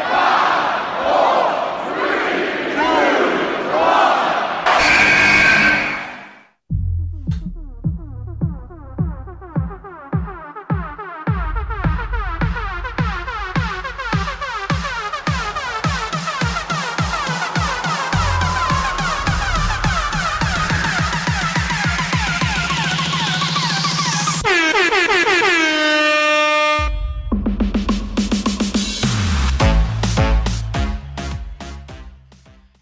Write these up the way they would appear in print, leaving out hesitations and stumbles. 6, 5, 4, 3, 2, 1.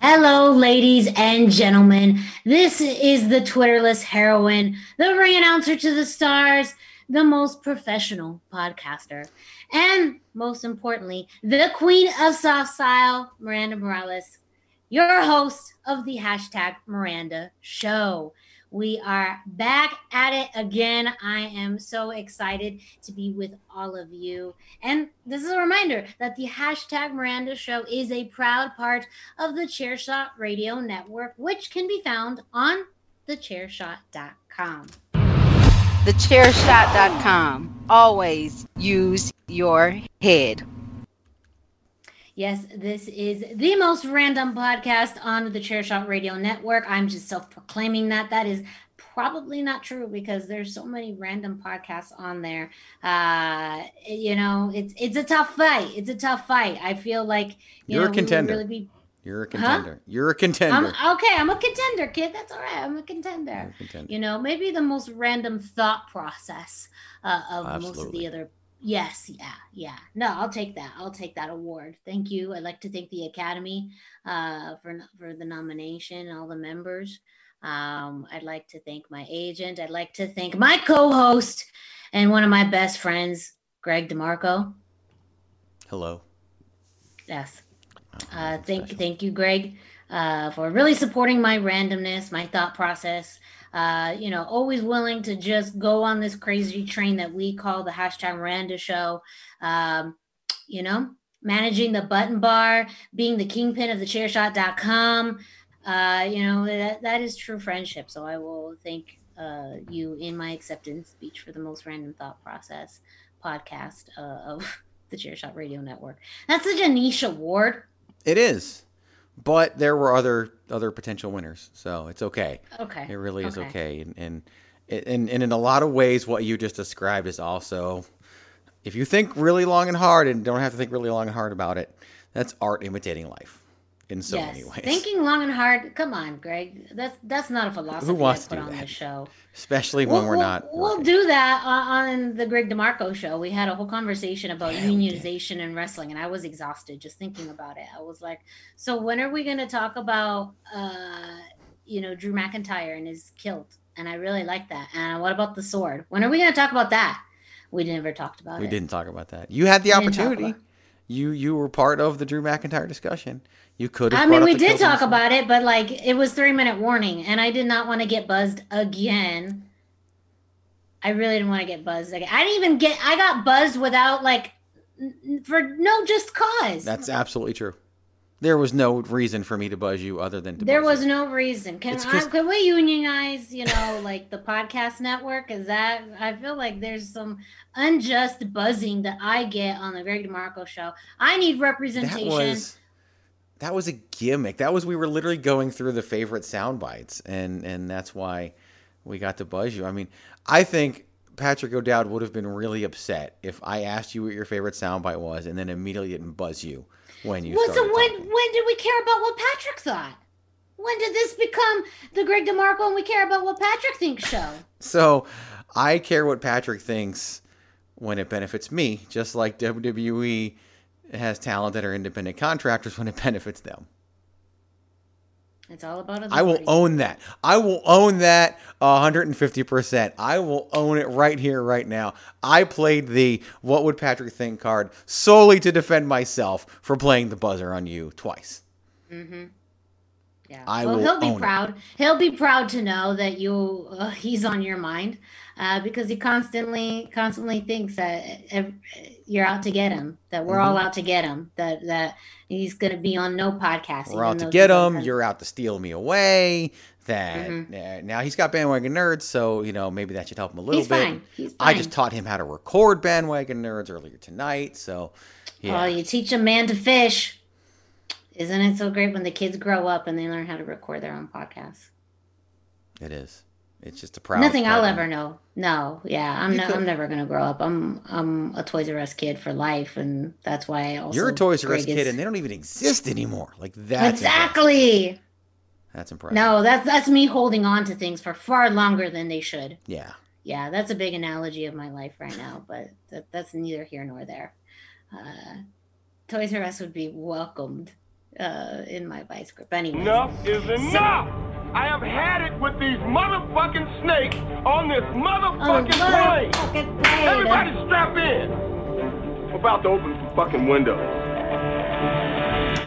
Hello, ladies and gentlemen. This is the Twitterless heroine, the ring announcer to the stars, the most professional podcaster, and most importantly, the queen of soft style, Miranda Morales, your host of the #MirandaShow. We are back at it again. I am so excited to be with all of you. And this is a reminder that the #MirandaShow is a proud part of the Chairshot Radio Network, which can be found on thechairshot.com. Thechairshot.com. Always use your head. Yes, this is the most random podcast on the Chairshot Radio Network. I'm just self-proclaiming that. That is probably not true because there's so many random podcasts on there. It's a tough fight. I feel like you're a contender. You're a contender. Huh? You're a contender. I'm a contender, kid. That's all right. I'm a contender. Maybe the most random thought process of Absolutely. Most of the other. Yes. Yeah. No, I'll take that award. Thank you. I'd like to thank the Academy for the nomination and all the members. I'd like to thank my agent. I'd like to thank my co-host and one of my best friends, Greg DeMarco. Hello. Yes. Thank you, Greg, for really supporting my randomness, my thought process. Always willing to just go on this crazy train that we call the #MirandaShow. Managing the button bar, being the kingpin of the chairshot.com. That is true friendship. So I will thank you in my acceptance speech for the most random thought process podcast of the Chairshot Radio Network. That's such a niche award. It is. But there were other potential winners, so it's okay. It really is okay. And And in a lot of ways, what you just described is also, if you think really long and hard and don't have to think really long and hard about it, that's art imitating life in so many ways. Thinking long and hard. Come on, Greg. That's not a philosophy who wants to put on this show. Especially when we're not. We'll do that on the Greg DeMarco show. We had a whole conversation about unionization in wrestling, and I was exhausted just thinking about it. I was like, so when are we going to talk about, Drew McIntyre and his kilt? And I really like that. And what about the sword? When are we going to talk about that? We never talked about it. We didn't talk about that. You had the opportunity. You were part of the Drew McIntyre discussion. You could have. I mean, we did talk about it, but like it was 3-minute warning, and I did not want to get buzzed again. I really didn't want to get buzzed again. I got buzzed without for no just cause. That's absolutely true. There was no reason for me to buzz you other than to there buzz was you. No reason. Can we unionize, the podcast network? Is that, I feel like there's some unjust buzzing that I get on the Greg DeMarco show. I need representation. That was a gimmick. We were literally going through the favorite sound bites, and that's why we got to buzz you. I mean, I think Patrick O'Dowd would have been really upset if I asked you what your favorite sound bite was and then immediately didn't buzz you. When did we care about what Patrick thought? When did this become the Greg DeMarco and we care about what Patrick thinks show? So I care what Patrick thinks when it benefits me, just like WWE has talent that are independent contractors when it benefits them. It's all about authority. I will own that 150%. I will own it right here, right now. I played the What Would Patrick Think card solely to defend myself for playing the buzzer on you twice. Mm-hmm. Yeah. He'll be proud. He'll be proud to know that you he's on your mind because he constantly thinks that you're out to get him, that we're all out to get him, that he's going to be on no podcast. We're out to get him. You're out to steal me away. That now he's got bandwagon nerds, so maybe that should help him a little bit. Fine. He's fine. I just taught him how to record bandwagon nerds earlier tonight. So, yeah. Oh, you teach a man to fish. Isn't it so great when the kids grow up and they learn how to record their own podcasts? It is. It's just a proud. Nothing proud I'll moment. Ever know. No, yeah, I'm never gonna grow up. I'm a Toys R Us kid for life, and that's why I also. You're a Toys R Us kid, and they don't even exist anymore. Like that. Exactly. Impressive. That's impressive. No, that's me holding on to things for far longer than they should. Yeah. Yeah, that's a big analogy of my life right now, but that's neither here nor there. Toys R Us would be welcomed. In my vice group. Anyway. Enough is enough! I have had it with these motherfucking snakes on this motherfucking plane! Everybody strap in! I'm about to open the fucking window.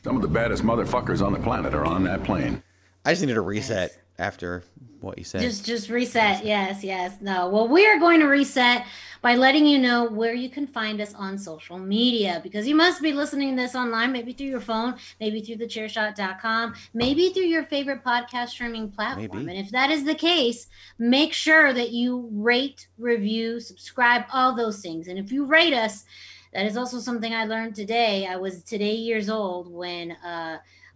Some of the baddest motherfuckers on the planet are on that plane. I just needed a reset after what you said. Just reset. Yes. No. Well, we are going to reset by letting you know where you can find us on social media, because you must be listening to this online, maybe through your phone, maybe through thechairshot.com, maybe through your favorite podcast streaming platform. Maybe. And if that is the case, make sure that you rate, review, subscribe, all those things. And if you rate us, that is also something I learned today. I was today years old when,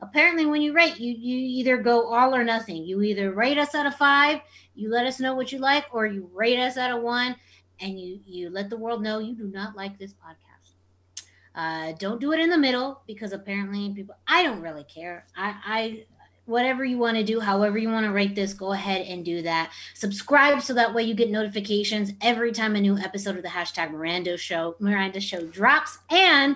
apparently when you rate, you either go all or nothing. You either rate us at a 5, you let us know what you like, or you rate us at a 1, and you let the world know you do not like this podcast. Don't do it in the middle, because apparently people, I don't really care. I whatever you want to do, however you want to rate this, go ahead and do that. Subscribe so that way you get notifications every time a new episode of the #Miranda Show drops. And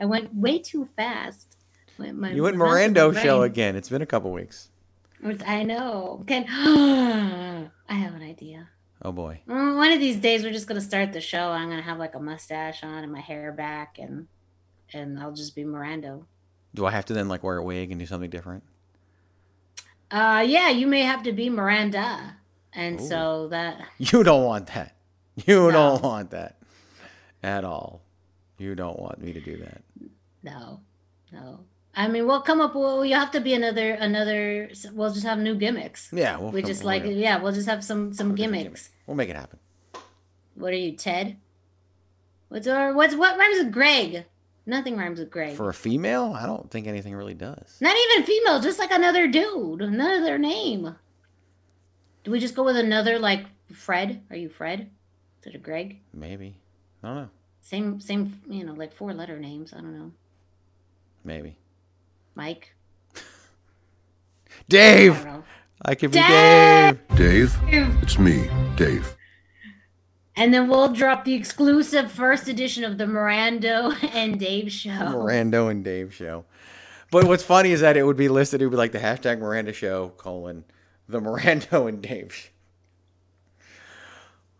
I went way too fast. You went Miranda show again. It's been a couple weeks. I know. I have an idea. Oh, boy. One of these days, we're just going to start the show. I'm going to have a mustache on and my hair back, and I'll just be Miranda. Do I have to then wear a wig and do something different? Yeah, you may have to be Miranda. And Ooh. So that... You don't want that. You don't want that at all. You don't want me to do that. No. I mean, we'll come up. You'll have to be another. We'll just have new gimmicks. Yeah, we'll just have some gimmicks. We'll make it happen. What are you, Ted? What rhymes with Greg? Nothing rhymes with Greg. For a female, I don't think anything really does. Not even female. Just another dude, another name. Do we just go with another, like, Fred? Are you Fred? Is it a Greg? Maybe. I don't know. Same, you know, like 4-letter names. I don't know. Maybe. Mike. Dave! I could be Dave! Dave? It's me, Dave. And then we'll drop the exclusive first edition of the Mirando and Dave show. Mirando and Dave show. But what's funny is that it would be listed, it would be like the hashtag Miranda show, the Mirando and Dave show.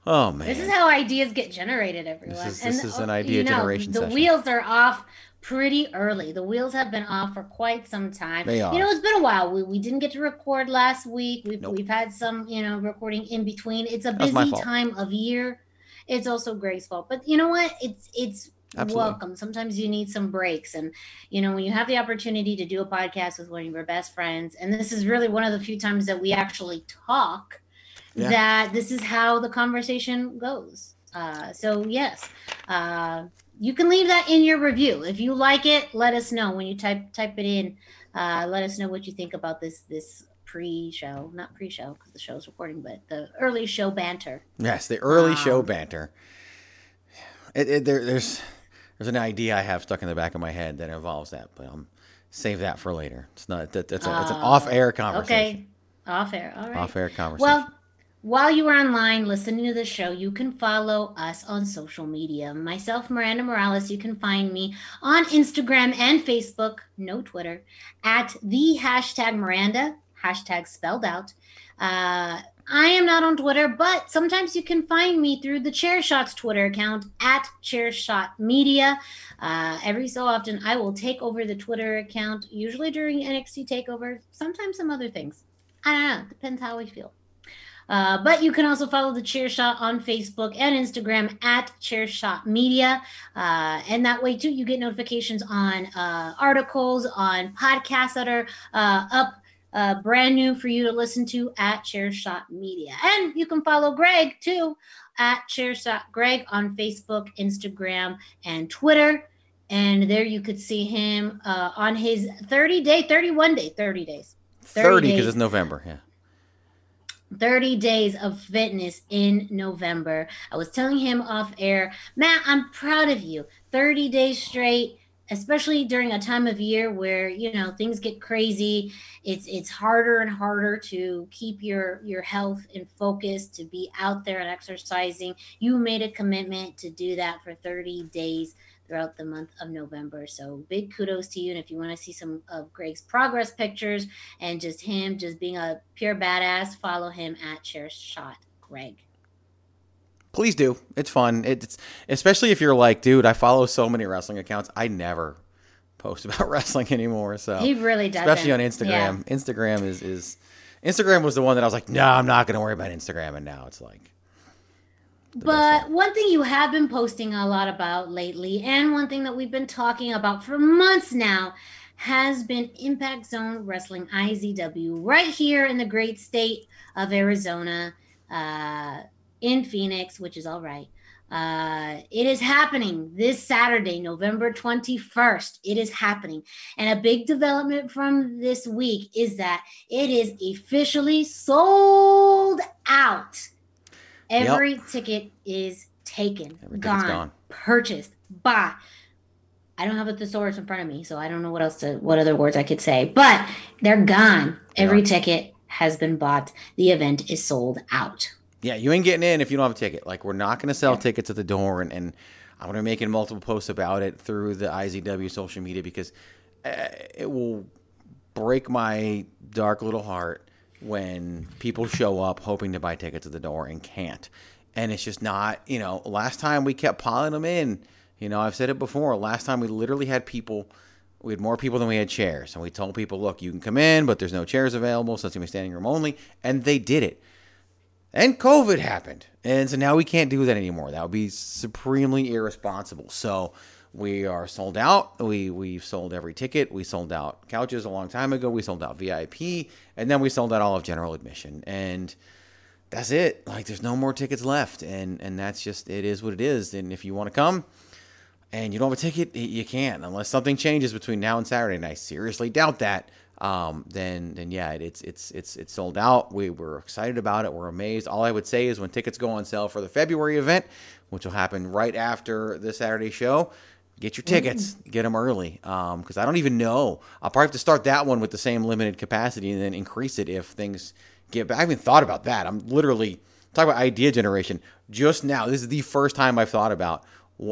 Oh, man. This is how ideas get generated, everyone. This is an idea generation session. The wheels are off pretty early. The wheels have been off for quite some time. They are. You know, it's been a while. We didn't get to record last week. We've had some, you know, recording in between. It's a busy time of year. It's also Greg's fault. But you know what? It's welcome. Sometimes you need some breaks. And, you know, when you have the opportunity to do a podcast with one of your best friends, and this is really one of the few times that we actually talk. Yeah. That this is how the conversation goes. So yes, you can leave that in your review. If you like it, let us know when you type it in. Let us know what you think about this pre-show, not pre-show because the show's recording, but the early show banter. Yes, the early show banter. There's an idea I have stuck in the back of my head that involves that, but save that for later. It's not it's an off-air conversation. Okay, off-air. All right. Off-air conversation. Well. While you are online listening to the show, you can follow us on social media. Myself, Miranda Morales, you can find me on Instagram and Facebook, no Twitter, at the hashtag Miranda, hashtag spelled out. I am not on Twitter, but sometimes you can find me through the Chairshot's Twitter account, at Chairshot Media. Every so often, I will take over the Twitter account, usually during NXT TakeOver, sometimes some other things. I don't know. Depends how I feel. But you can also follow the Chairshot on Facebook and Instagram at Chairshot Media. And that way, too, you get notifications on articles, on podcasts that are up brand new for you to listen to at Chairshot Media. And you can follow Greg, too, at Chairshot Greg on Facebook, Instagram, and Twitter. And there you could see him on his 30 because it's November, yeah. 30 days of fitness in November. I was telling him off air, Matt, I'm proud of you. 30 days straight, especially during a time of year where, you know, things get crazy. It's harder and harder to keep your health in focus, to be out there and exercising. You made a commitment to do that for 30 days throughout the month of November. So big kudos to you. And if you want to see some of Greg's progress pictures and just him just being a pure badass, follow him at Chairshot Greg. Please do. It's fun. It's especially if you're like, dude, I follow so many wrestling accounts. I never post about wrestling anymore. So he really doesn't. Especially on Instagram. Yeah. Instagram was the one that I was like, no, I'm not going to worry about Instagram. And now it's like. But one thing you have been posting a lot about lately, and one thing that we've been talking about for months now, has been Impact Zone Wrestling, IZW, right here in the great state of Arizona, in Phoenix, which is all right. It is happening this Saturday, November 21st. It is happening. And a big development from this week is that it is officially sold out. Every ticket is taken, gone, purchased, bought. I don't have a thesaurus in front of me, so I don't know what other words I could say, but they're gone. Every ticket has been bought. The event is sold out. Yeah, you ain't getting in if you don't have a ticket. Like, we're not going to sell tickets at the door, and I'm going to make multiple posts about it through the IZW social media because it will break my dark little heart when people show up hoping to buy tickets at the door and can't. And it's just not, you know, last time we kept piling them in. You know, I've said it before. Last time we literally had people, we had more people than we had chairs. And we told people, look, you can come in, but there's no chairs available, so it's going to be standing room only. And they did it. And COVID happened. And so now we can't do that anymore. That would be supremely irresponsible. So we are sold out. We've sold every ticket. We sold out couches a long time ago. We sold out VIP. And then we sold out all of general admission. And that's it. Like, there's no more tickets left. And that's just, it is what it is. And if you want to come and you don't have a ticket, you can't. Unless something changes between now and Saturday. And I seriously doubt that. then yeah, it's sold out. We were excited about it. We're amazed. All I would say is when tickets go on sale for the February event, which will happen right after this Saturday show, get your tickets, get them early. Cause I don't even know. I'll probably have to start that one with the same limited capacity and then increase it if things get back. I haven't even thought about that. I'm literally talking about idea generation just now. This is the first time I've thought about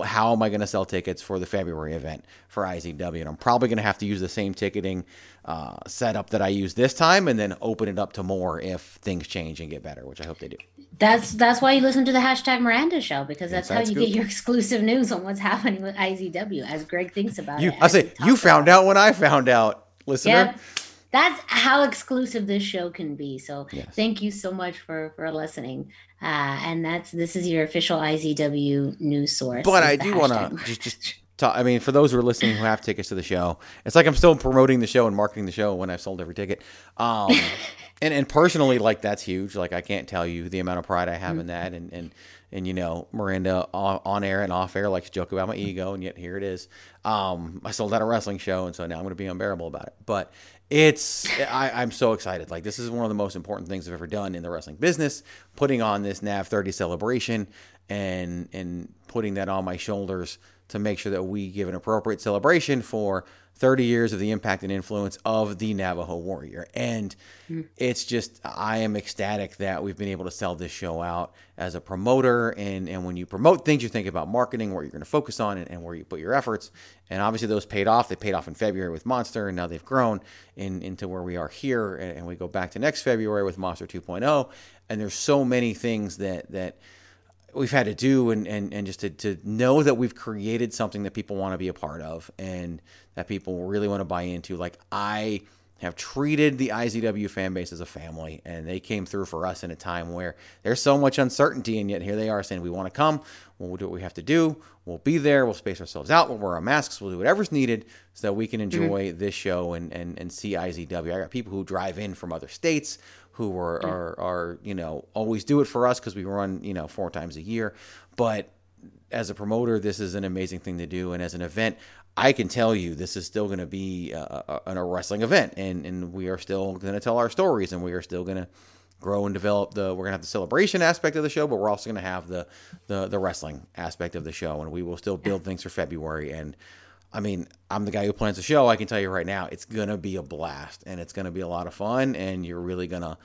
how am I going to sell tickets for the February event for IZW? And I'm probably going to have to use the same ticketing setup that I used this time and then open it up to more if things change and get better, which I hope they do. That's why you listen to the hashtag Miranda show, because that's Inside how Scoop. You get your exclusive news on what's happening with IZW as Greg thinks about it. I say, you found out when I found out, listener. Yep. That's how exclusive this show can be. So Thank you so much for listening. And this is your official IZW news source. But I do want to just talk. I mean, for those who are listening who have tickets to the show, it's like I'm still promoting the show and marketing the show when I've sold every ticket. And personally, like, that's huge. Like, I can't tell you the amount of pride I have in that. And you know, Miranda on air and off air likes to joke about my ego, and yet here it is. I sold out a wrestling show, and so now I'm going to be unbearable about it. But I'm so excited. Like, this is one of the most important things I've ever done in the wrestling business, putting on this NAV 30 celebration and putting that on my shoulders to make sure that we give an appropriate celebration for 30 years of the impact and influence of the Navajo Warrior. And it's just, I am ecstatic that we've been able to sell this show out as a promoter. And when you promote things, you think about marketing, what you're going to focus on and where you put your efforts. And obviously those paid off. They paid off in February with Monster, and now they've grown into where we are here. And we go back to next February with Monster 2.0. And there's so many things that we've had to do and just to know that we've created something that people want to be a part of and that people really want to buy into. Like, I have treated the IZW fan base as a family, and they came through for us in a time where there's so much uncertainty, and yet here they are saying, we want to come, we'll do what we have to do, we'll be there, we'll space ourselves out, we'll wear our masks, we'll do whatever's needed so that we can enjoy this show and see IZW. I got people who drive in from other states who are you know, always do it for us because we run, you know, 4 times a year. But as a promoter, this is an amazing thing to do. And as an event, I can tell you this is still going to be a wrestling event. And we are still going to tell our stories, and we are still going to grow and develop we're going to have the celebration aspect of the show, but we're also going to have the wrestling aspect of the show. And we will still build things for February. And I mean, I'm the guy who plans the show. I can tell you right now, it's going to be a blast, and it's going to be a lot of fun, and you're really going to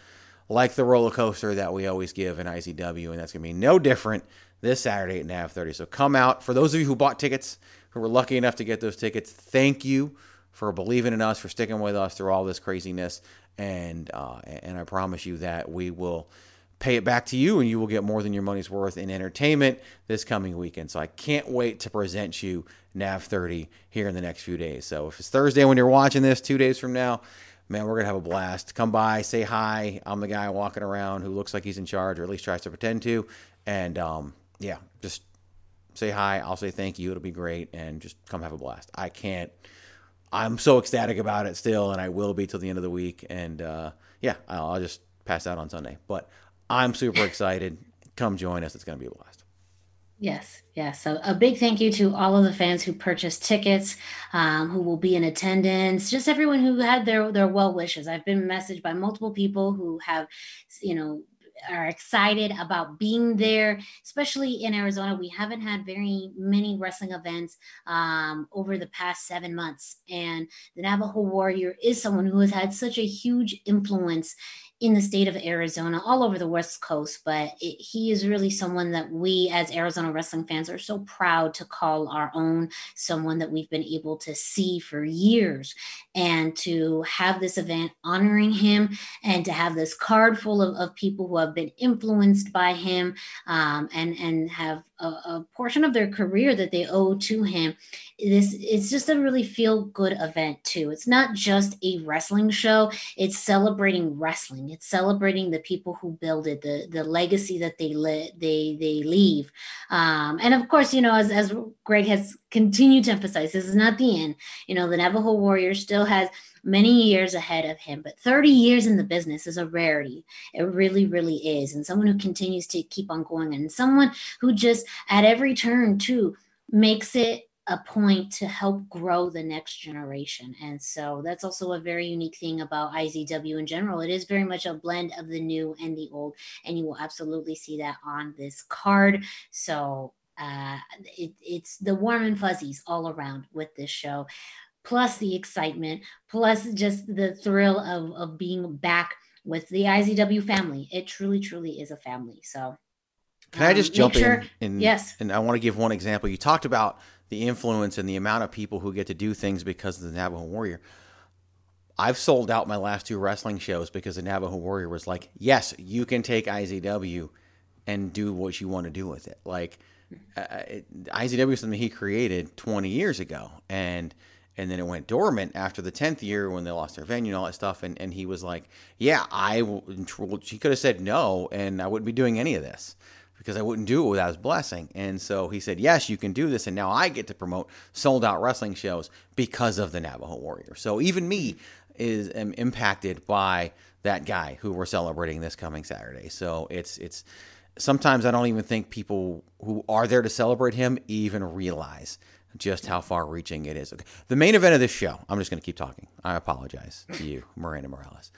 like the roller coaster that we always give in ICW, and that's going to be no different this Saturday at NAV 30. So come out. For those of you who bought tickets, who were lucky enough to get those tickets, thank you for believing in us, for sticking with us through all this craziness, and I promise you that we will pay it back to you, and you will get more than your money's worth in entertainment this coming weekend. So I can't wait to present you NAV 30 here in the next few days. So if it's Thursday when you're watching this, 2 days from now, man, we're going to have a blast. Come by, say hi. I'm the guy walking around who looks like he's in charge, or at least tries to pretend to. And yeah, just say hi. I'll say thank you. It'll be great. And just come have a blast. I'm so ecstatic about it still, and I will be till the end of the week. And I'll just pass out on Sunday. But I'm super excited. Come join us. It's going to be a blast. Yes. So a big thank you to all of the fans who purchased tickets, who will be in attendance, just everyone who had their well wishes. I've been messaged by multiple people who have, you know, are excited about being there, especially in Arizona. We haven't had very many wrestling events over the past 7 months. And the Navajo Warrior is someone who has had such a huge influence in the state of Arizona, all over the West Coast, but he is really someone that we as Arizona wrestling fans are so proud to call our own, someone that we've been able to see for years. And to have this event honoring him, and to have this card full of people who have been influenced by him and have a portion of their career that they owe to him. It's just a really feel-good event too. It's not just a wrestling show. It's celebrating wrestling. It's celebrating the people who build it, the legacy that they leave. And of course, you know, as Greg has continued to emphasize, this is not the end. You know, the Navajo Warrior still has many years ahead of him, but 30 years in the business is a rarity. It really, really is. And someone who continues to keep on going, and someone who just at every turn too makes it a point to help grow the next generation. And so that's also a very unique thing about IZW in general. It is very much a blend of the new and the old, and you will absolutely see that on this card. So it's the warm and fuzzies all around with this show, plus the excitement, plus just the thrill of being back with the IZW family. It truly, truly is a family. So can I just jump in? And, yes. And I want to give one example. You talked about the influence and the amount of people who get to do things because of the Navajo Warrior. I've sold out my last two wrestling shows because the Navajo Warrior was like, yes, you can take IZW and do what you want to do with it. Like IZW is something he created 20 years ago. And then it went dormant after the 10th year when they lost their venue and all that stuff. And he was like, yeah, he could have said no, and I wouldn't be doing any of this, because I wouldn't do it without his blessing. And so he said, yes, you can do this. And now I get to promote sold out wrestling shows because of the Navajo Warrior. So even me am impacted by that guy who we're celebrating this coming Saturday. So it's sometimes I don't even think people who are there to celebrate him even realize just how far reaching it is. Okay. The main event of this show, I'm just going to keep talking. I apologize to you, Miranda Morales,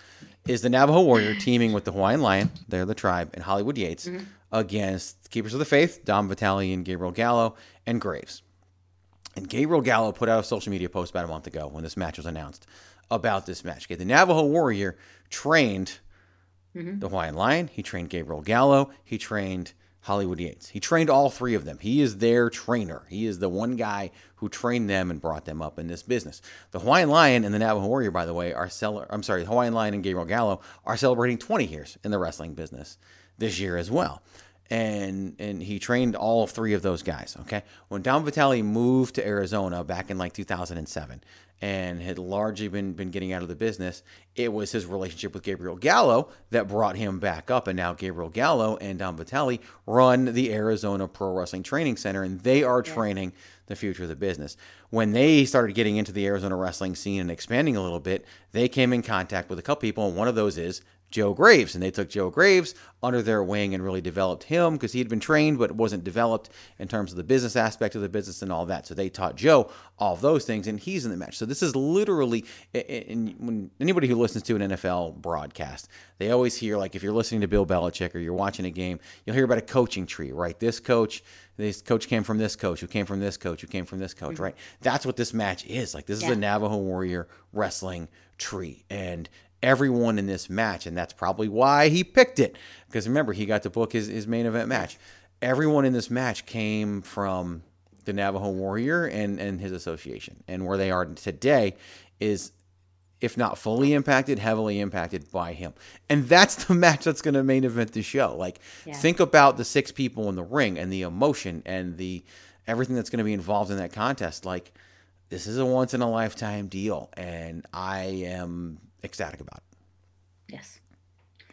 is the Navajo Warrior teaming with the Hawaiian Lion, they're the tribe, and Hollywood Yates against Keepers of the Faith, Dom Vitale and Gabriel Gallo, and Graves. And Gabriel Gallo put out a social media post about a month ago when this match was announced about this match. Okay, the Navajo Warrior trained the Hawaiian Lion. He trained Gabriel Gallo. He trained Hollywood Yates. He trained all three of them. He is their trainer. He is the one guy who trained them and brought them up in this business. The Hawaiian Lion and the Navajo Warrior, by the way, Hawaiian Lion and Gabriel Gallo are celebrating 20 years in the wrestling business this year as well. And he trained all three of those guys, okay? When Dom Vitale moved to Arizona back in like 2007 and had largely been getting out of the business, it was his relationship with Gabriel Gallo that brought him back up. And now Gabriel Gallo and Dom Vitale run the Arizona Pro Wrestling Training Center, and they are training the future of the business. When they started getting into the Arizona wrestling scene and expanding a little bit, they came in contact with a couple people, and one of those is Joe Graves, and they took Joe Graves under their wing and really developed him because he had been trained but wasn't developed in terms of the business aspect of the business and all that. So they taught Joe all those things, and he's in the match. So this is literally, and when anybody who listens to an NFL broadcast, they always hear, like if you're listening to Bill Belichick or you're watching a game, you'll hear about a coaching tree, right? This coach came from this coach, who came from this coach, who came from this coach, right? That's what this match is. Like this is a Navajo Warrior wrestling tree, and everyone in this match, and that's probably why he picked it, because remember, he got to book his main event match. Everyone in this match came from the Navajo Warrior and his association, and where they are today is, if not fully impacted, heavily impacted by him. And that's the match that's going to main event the show. Like, think about the six people in the ring and the emotion and the everything that's going to be involved in that contest. Like, this is a once-in-a-lifetime deal, and I am ecstatic about it. Yes.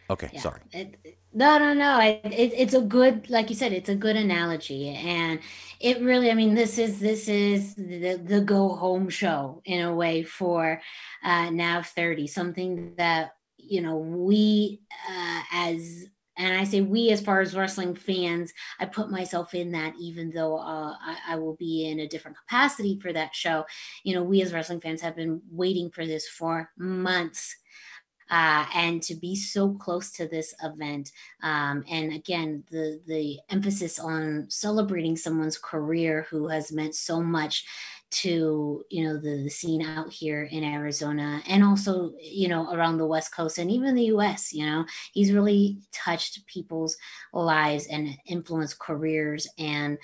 Okay, sorry. No. It's a good, like you said, it's a good analogy. And it really, I mean, this is the go-home show, in a way, for NAV 30, something that, you know, we as... And I say we as far as wrestling fans, I put myself in that, even though I will be in a different capacity for that show. You know, we as wrestling fans have been waiting for this for months. And to be so close to this event, and again, the emphasis on celebrating someone's career who has meant so much to, you know, the scene out here in Arizona, and also, you know, around the West Coast and even the U.S. You know, he's really touched people's lives and influenced careers and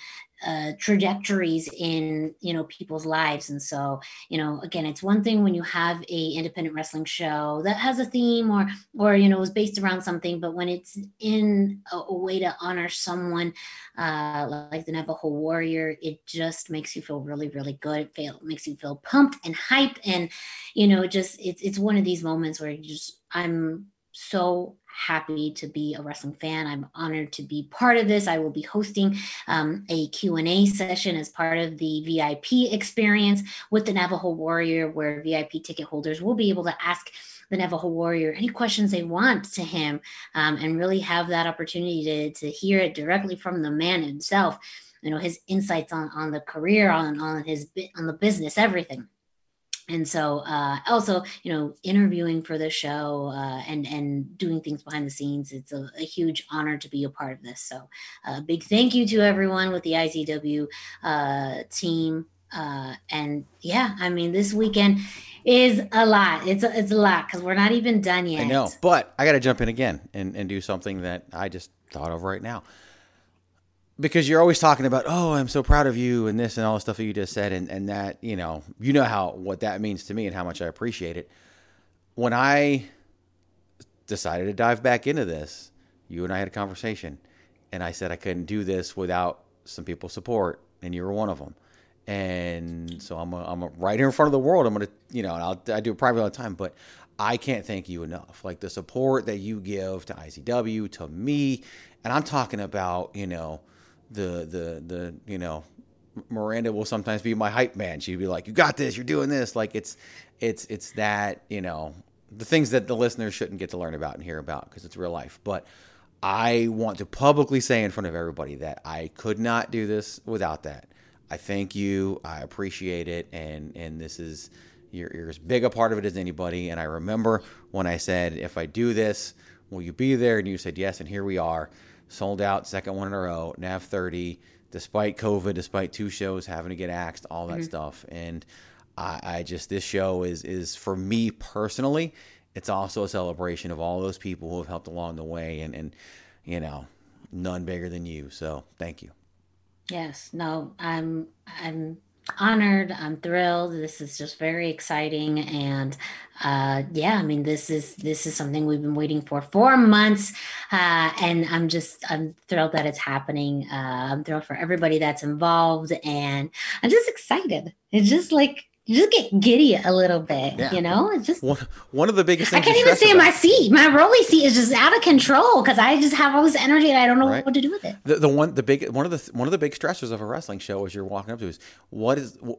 trajectories in, you know, people's lives. And so, you know, again, it's one thing when you have a independent wrestling show that has a theme or, you know, is based around something, but when it's in a way to honor someone like the Navajo Warrior, it just makes you feel really, really good. It makes you feel pumped and hyped. And, you know, just, it's one of these moments where you just, I'm so happy to be a wrestling fan. I'm honored to be part of this. I will be hosting a Q&A session as part of the VIP experience with the Navajo Warrior, where VIP ticket holders will be able to ask the Navajo Warrior any questions they want to him, and really have that opportunity to hear it directly from the man himself. you know, his insights on the career, on the business, everything. And so also, you know, interviewing for the show and doing things behind the scenes. It's a huge honor to be a part of this. So a big thank you to everyone with the IZW team. And yeah, I mean, this weekend is a lot. It's a lot because we're not even done yet. I know, but I got to jump in again and do something that I just thought of right now. Because you're always talking about, oh, I'm so proud of you and this and all the stuff that you just said and that, you know how what that means to me and how much I appreciate it. When I decided to dive back into this, you and I had a conversation and I said I couldn't do this without some people's support, and you were one of them. And so I'm right here in front of the world. I'm going to, you know, and I do it privately all the time, but I can't thank you enough. Like the support that you give to ICW, to me, and I'm talking about, you know, the you know, Miranda will sometimes be my hype man. She'd be like, you got this, you're doing this. Like it's that, you know, the things that the listeners shouldn't get to learn about and hear about because it's real life. But I want to publicly say in front of everybody that I could not do this without that. I thank you. I appreciate it. And this is, you're as big a part of it as anybody. And I remember when I said, if I do this, will you be there? And you said, yes. And here we are. Sold out, second one in a row, NAV 30, despite COVID, despite two shows having to get axed, all that stuff. And I just, this show is for me personally, it's also a celebration of all those people who have helped along the way and you know, none bigger than you. So thank you. Yes, no, I'm honored. I'm thrilled. This is just very exciting. And yeah, I mean, this is something we've been waiting for 4 months. And I'm thrilled that it's happening. I'm thrilled for everybody that's involved. And I'm just excited. It's just like, you just get giddy a little bit, yeah. You know, it's just one of the biggest things I can't even stay in my seat. My rolly seat is just out of control because I just have all this energy and I don't know right. What to do with it. One of the big stressors of a wrestling show is you're walking up to is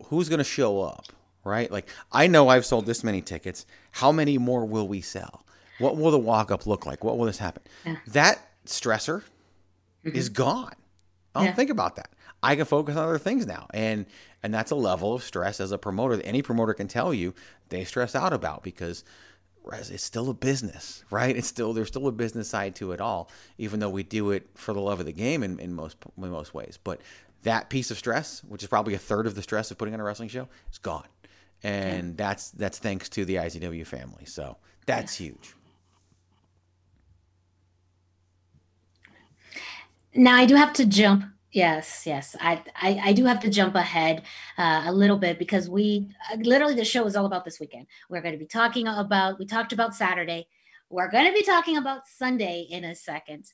who's going to show up, right? Like I know I've sold this many tickets. How many more will we sell? What will the walk up look like? What will this happen? Yeah. That stressor is gone. I don't think about that. I can focus on other things now. And that's a level of stress as a promoter that any promoter can tell you they stress out about because it's still a business, right? There's still a business side to it all, even though we do it for the love of the game in most ways. But that piece of stress, which is probably a third of the stress of putting on a wrestling show, is gone. And that's thanks to the IZW family. So that's huge. Now I do have to jump. Yes. I do have to jump ahead a little bit because we literally the show is all about this weekend. We're going to be talking about, we talked about Saturday. We're going to be talking about Sunday in a second.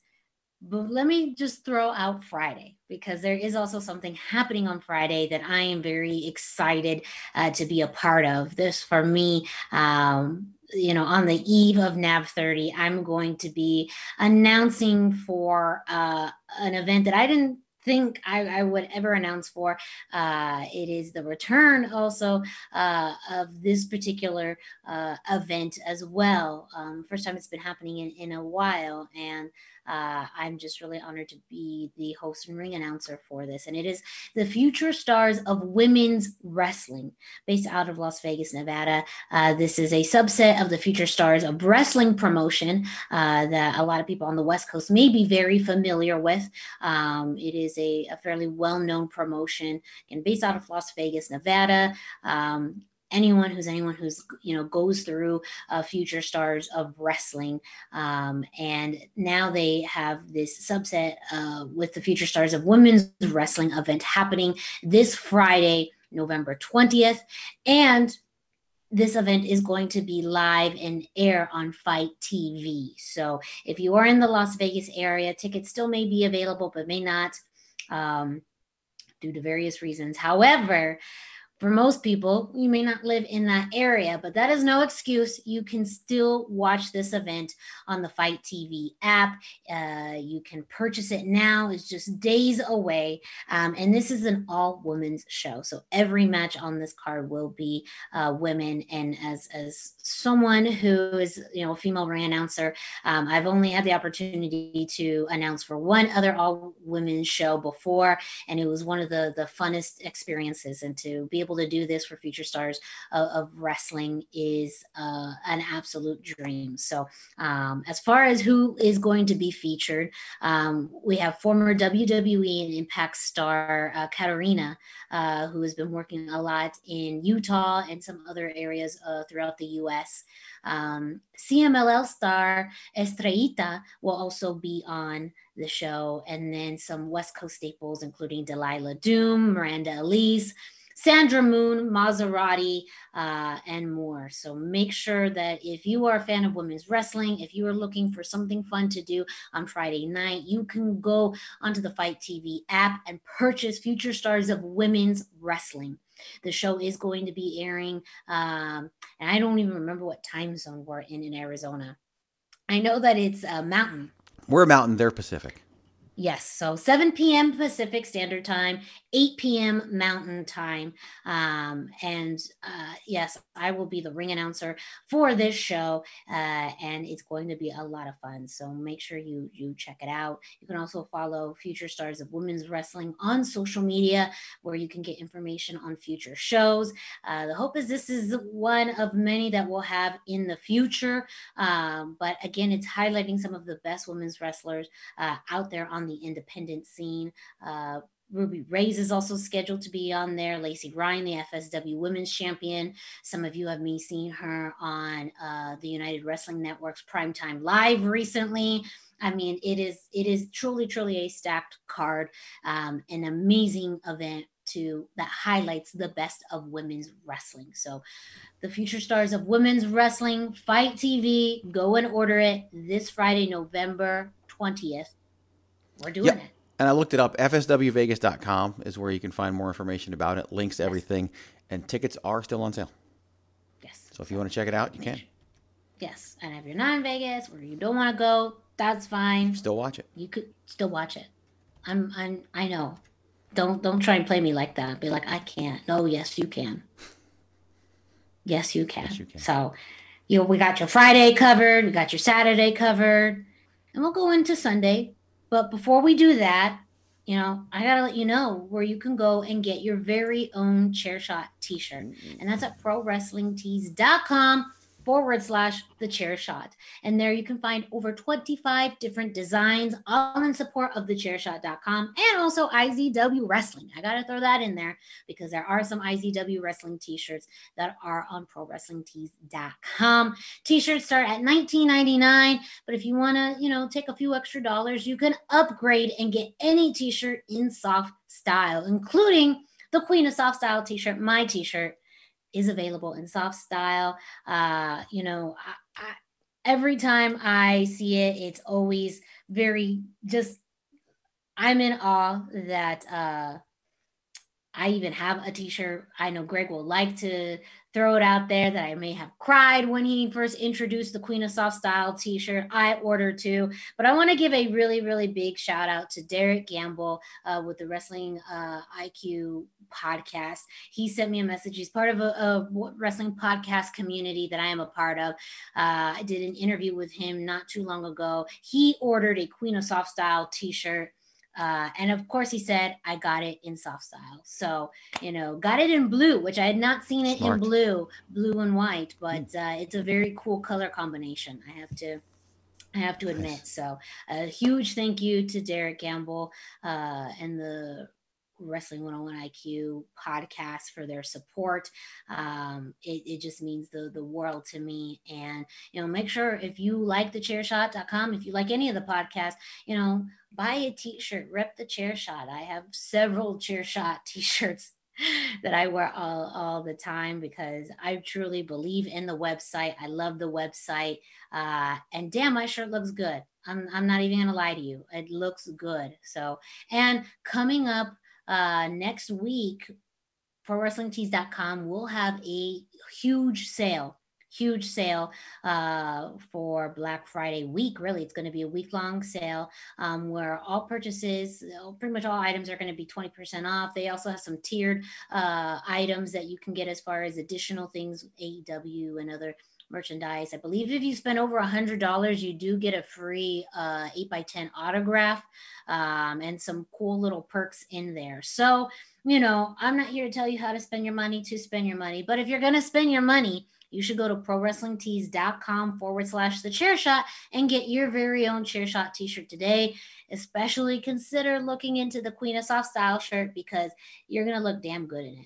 But let me just throw out Friday because there is also something happening on Friday that I am very excited to be a part of. This for me, you know, on the eve of NAV 30, I'm going to be announcing for an event that I didn't think I would ever announce for. It is the return also of this particular event as well. First time it's been happening in a while. And I'm just really honored to be the host and ring announcer for this. And it is the Future Stars of Women's Wrestling based out of Las Vegas, Nevada. This is a subset of the Future Stars of Wrestling promotion that a lot of people on the West Coast may be very familiar with. It is a fairly well-known promotion and based out of Las Vegas, Nevada. Anyone who's you know, goes through Future Stars of Wrestling. And now they have this subset with the Future Stars of Women's Wrestling event happening this Friday, November 20th. And this event is going to be live and air on Fight TV. So if you are in the Las Vegas area, tickets still may be available, but may not due to various reasons. However, For most people, you may not live in that area, but that is no excuse. You can still watch this event on the Fight TV app. You can purchase it now. It's just days away. And this is an all-women's show. So every match on this card will be women. And as someone who is, a female ring announcer, I've only had the opportunity to announce for one other all-women's show before, and it was one of the funnest experiences. And to be able to do this for Future Stars of Wrestling is an absolute dream. So as far as who is going to be featured, we have former WWE and Impact star Katarina, who has been working a lot in Utah and some other areas throughout the U.S. CMLL star Estrellita will also be on the show, and then some West Coast staples, including Delilah Doom, Miranda Elise, Sandra Moon, Maserati, and more. So make sure that if you are a fan of women's wrestling, if you are looking for something fun to do on Friday night, you can go onto the Fight TV app and purchase Future Stars of Women's Wrestling. The show is going to be airing, and I don't even remember what time zone we're in Arizona. I know that it's Mountain. We're Mountain, they're Pacific. Yes, so 7 p.m. Pacific Standard Time, 8 p.m. Mountain Time. Yes, I will be the ring announcer for this show, and it's going to be a lot of fun. So make sure you check it out. You can also follow Future Stars of Women's Wrestling on social media, where you can get information on future shows. The hope is this is one of many that we'll have in the future. But again, it's highlighting some of the best women's wrestlers out there on the independent scene. Ruby Reyes is also scheduled to be on there. Lacey Ryan, the FSW Women's Champion. Some of you have me seen her on the United Wrestling Network's Primetime Live recently. I mean, it is truly, truly a stacked card, an amazing event that highlights the best of women's wrestling. So the Future Stars of Women's Wrestling, Fight TV, go and order it this Friday, November 20th. We're doing it. And I looked it up. FSWVegas.com is where you can find more information about it. Links to everything. And tickets are still on sale. Yes. So if you want to check it out, you can. Yes. And if you're not in Vegas or you don't want to go, that's fine. Still watch it. You could still watch it. I know. Don't try and play me like that. Be like, I can't. No, yes, you can. Yes, you can. Yes, you can. So we got your Friday covered. We got your Saturday covered. And we'll go into Sunday. But before we do that, I got to let you know where you can go and get your very own Chairshot t-shirt. And that's at ProWrestlingTees.com / the Chairshot. And there you can find over 25 different designs, all in support of the Chairshot.com and also IZW Wrestling. I got to throw that in there because there are some IZW Wrestling t-shirts that are on ProWrestlingTees.com. T-shirts start at $19.99, but if you want to, take a few extra dollars, you can upgrade and get any t-shirt in soft style, including the Queen of Soft Style t-shirt, my t-shirt, is available in soft style. Every time I see it, it's always I'm in awe that I even have a t-shirt. I know Greg will like to throw it out there that I may have cried when he first introduced the Queen of Soft Style t-shirt. I ordered two, but I want to give a really, really big shout out to Derek Gamble with the Wrestling IQ podcast. He sent me a message. He's part of a wrestling podcast community that I am a part of. I did an interview with him not too long ago. He ordered a Queen of Soft Style t-shirt. And of course he said, I got it in soft style. So, got it in blue, which I had not seen it in blue and white, but it's a very cool color combination. I have to admit. Nice. So a huge thank you to Derek Gamble, and the Wrestling 101 IQ podcast for their support. It just means the world to me. And, make sure if you like the Chairshot.com, if you like any of the podcasts, buy a t-shirt, rep the Chairshot. I have several Chairshot t-shirts that I wear all the time because I truly believe in the website. I love the website. And damn, my shirt looks good. I'm not even going to lie to you. It looks good. So, and coming up, next week ProWrestlingTees.com will have a huge sale for Black Friday week. Really, it's going to be a week-long sale where all purchases, pretty much all items are going to be 20% off. They also have some tiered items that you can get as far as additional things, AEW and other merchandise. I believe if you spend over $100, you do get a free 8x10 autograph and some cool little perks in there. So, you know, I'm not here to tell you how to spend your money but if you're going to spend your money, you should go to ProWrestlingTees.com/thechairshot and get your very own Chairshot t-shirt today. Especially consider looking into the Queen of Soft Style shirt because you're going to look damn good in it.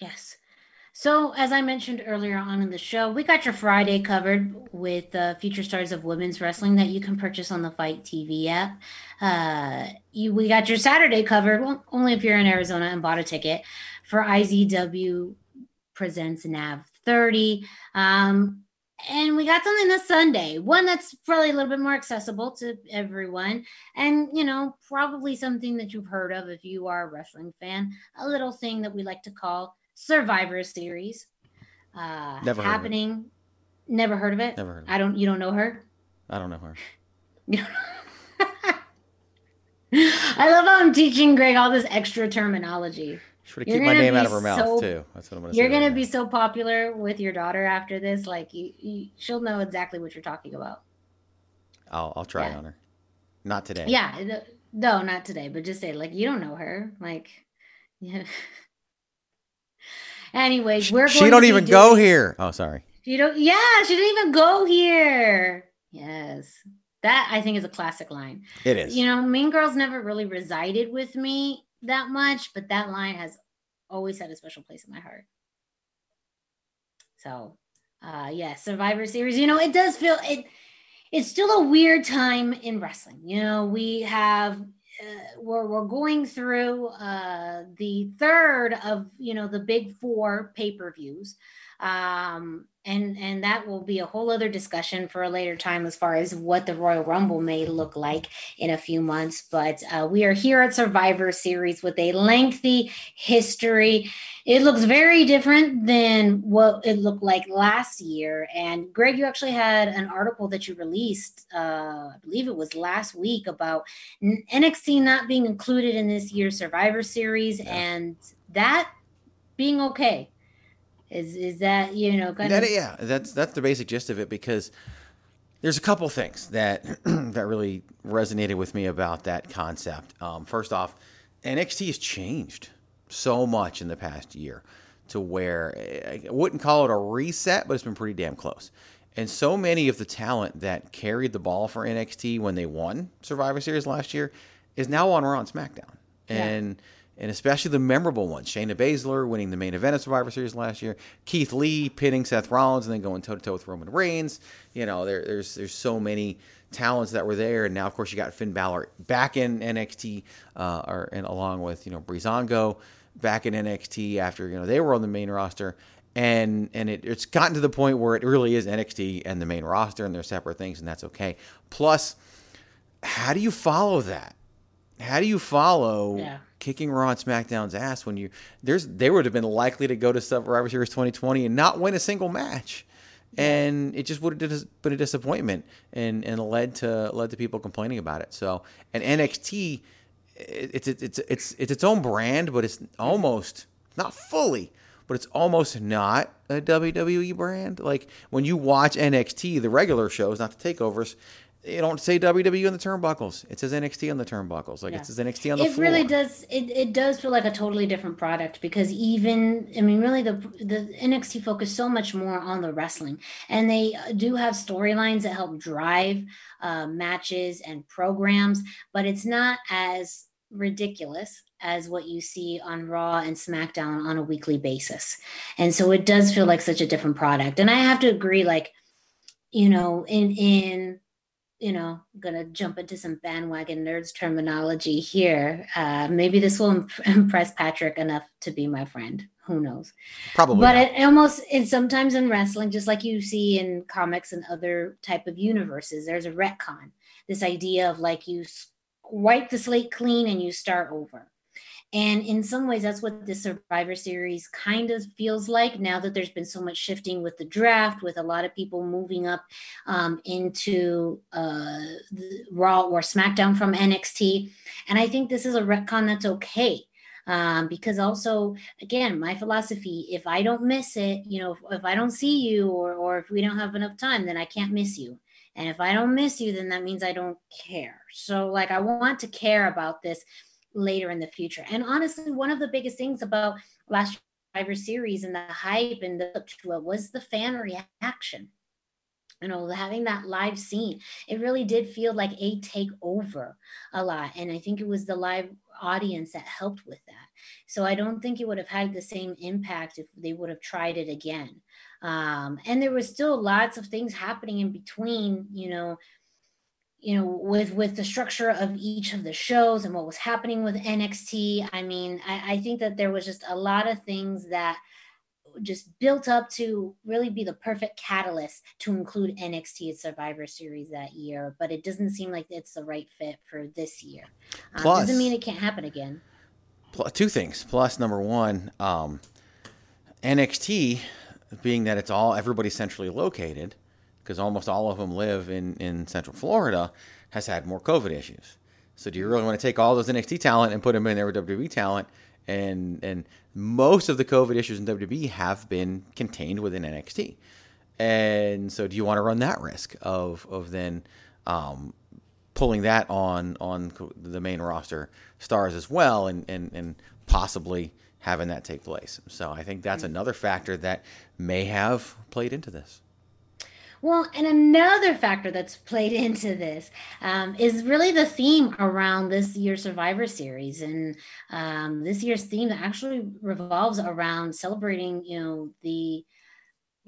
Yes. So as I mentioned earlier on in the show, we got your Friday covered with Future Stars of Women's Wrestling that you can purchase on the Fight TV app. We got your Saturday covered, well, only if you're in Arizona and bought a ticket, for IZW Presents NAV 30. And we got something this Sunday, one that's probably a little bit more accessible to everyone. And, you know, probably something that you've heard of if you are a wrestling fan, a little thing that we like to call Survivor Series. Never happening. Heard of it. Never heard of it? Never heard of it. You don't know her? I don't know her. I love how I'm teaching Greg all this extra terminology. She would keep my name out of her mouth, too. That's what I'm going to say. You're going to be so popular with your daughter after this. Like, she'll know exactly what you're talking about. I'll try on her. Not today. Yeah. No, not today. But just say, like, you don't know her. Like, Yeah. Anyways, we're going She don't even go here. Oh, sorry. She didn't even go here. Yes. That, I think, is a classic line. It is. You know, Mean Girls never really resided with me that much, but that line has always had a special place in my heart. So, yeah, Survivor Series, you know, it does feel, it's still a weird time in wrestling. You know, we have, we're going through the third of, you know, the big four pay-per-views. And that will be a whole other discussion for a later time as far as what the Royal Rumble may look like in a few months. But we are here at Survivor Series with a lengthy history. It looks very different than what it looked like last year. And Greg, you actually had an article that you released, I believe it was last week, about NXT not being included in this year's Survivor Series and that being okay. Is that, you know, kind of... Yeah, that's the basic gist of it, because there's a couple things that that really resonated with me about that concept. First off, NXT has changed so much in the past year to where I wouldn't call it a reset, but it's been pretty damn close. And so many of the talent that carried the ball for NXT when they won Survivor Series last year is now on Raw and SmackDown. And... yeah. And especially the memorable ones. Shayna Baszler winning the main event of Survivor Series last year. Keith Lee pinning Seth Rollins and then going toe-to-toe with Roman Reigns. You know, there's so many talents that were there. And now, of course, you got Finn Balor back in NXT, and along with, you know, Breezango back in NXT after, you know, they were on the main roster. And it's gotten to the point where it really is NXT and the main roster, and they're separate things, and that's okay. Plus, how do you follow that? How do you follow... yeah. Kicking Raw and SmackDown's ass when they would have been likely to go to Survivor Series 2020 and not win a single match, and it just would have been a disappointment and led to people complaining about it. So, and NXT, it's its own brand, but it's almost not fully, but it's almost not a WWE brand. Like when you watch NXT, the regular shows, not the takeovers. It don't say WWE on the turnbuckles. It says NXT on the turnbuckles. Like it says NXT on the floor. It really does. It does feel like a totally different product, because even, I mean, really the NXT focused so much more on the wrestling, and they do have storylines that help drive matches and programs, but it's not as ridiculous as what you see on Raw and SmackDown on a weekly basis. And so it does feel like such a different product. And I have to agree, like, you know, in gonna jump into some bandwagon nerds terminology here. Maybe this will impress Patrick enough to be my friend. Who knows? Probably. But not. It's sometimes in wrestling, just like you see in comics and other type of universes, there's a retcon. This idea of like you wipe the slate clean and you start over. And in some ways, that's what the Survivor Series kind of feels like now that there's been so much shifting with the draft, with a lot of people moving up into Raw or SmackDown from NXT. And I think this is a retcon that's okay. Because also, again, my philosophy, if I don't miss it, you know, if I don't see you or if we don't have enough time, then I can't miss you. And if I don't miss you, then that means I don't care. So like, I want to care about this later in the future. And honestly, one of the biggest things about last Survivor Series and the hype and the was the fan reaction. You know, having that live scene, it really did feel like a takeover a lot. And I think it was the live audience that helped with that. So I don't think it would have had the same impact if they would have tried it again. And there was still lots of things happening in between, you know, with the structure of each of the shows and what was happening with NXT. I mean, I think that there was just a lot of things that just built up to really be the perfect catalyst to include NXT at Survivor Series that year, but it doesn't seem like it's the right fit for this year. Plus, doesn't mean it can't happen again. Two things. Plus, number one, NXT, being that it's all everybody centrally located, because almost all of them live in Central Florida, has had more COVID issues. So do you really want to take all those NXT talent and put them in there with WWE talent? And most of the COVID issues in WWE have been contained within NXT. And so do you want to run that risk of then pulling that on the main roster stars as well and possibly having that take place. So I think that's another factor that may have played into this. Well, and another factor that's played into this is really the theme around this year's Survivor Series. And this year's theme actually revolves around celebrating, you know, the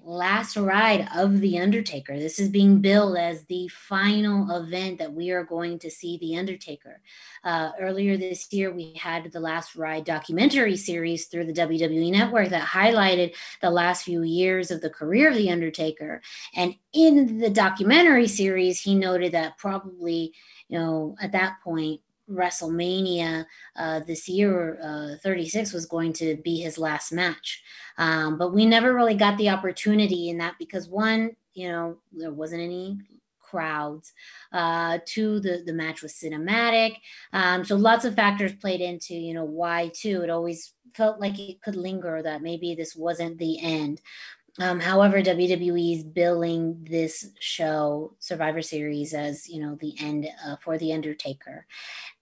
last ride of the Undertaker. This is being billed as the final event that we are going to see the Undertaker. Earlier this year, we had the Last Ride documentary series through the WWE Network that highlighted the last few years of the career of the Undertaker. And in the documentary series, he noted that probably, you know, at that point, WrestleMania this year, 36, was going to be his last match. But we never really got the opportunity in that because one, you know, there wasn't any crowds. Two, the match was cinematic. So lots of factors played into, you know, why too. It always felt like it could linger, that maybe this wasn't the end. However, WWE is billing this show, Survivor Series, as, you know, the end for The Undertaker.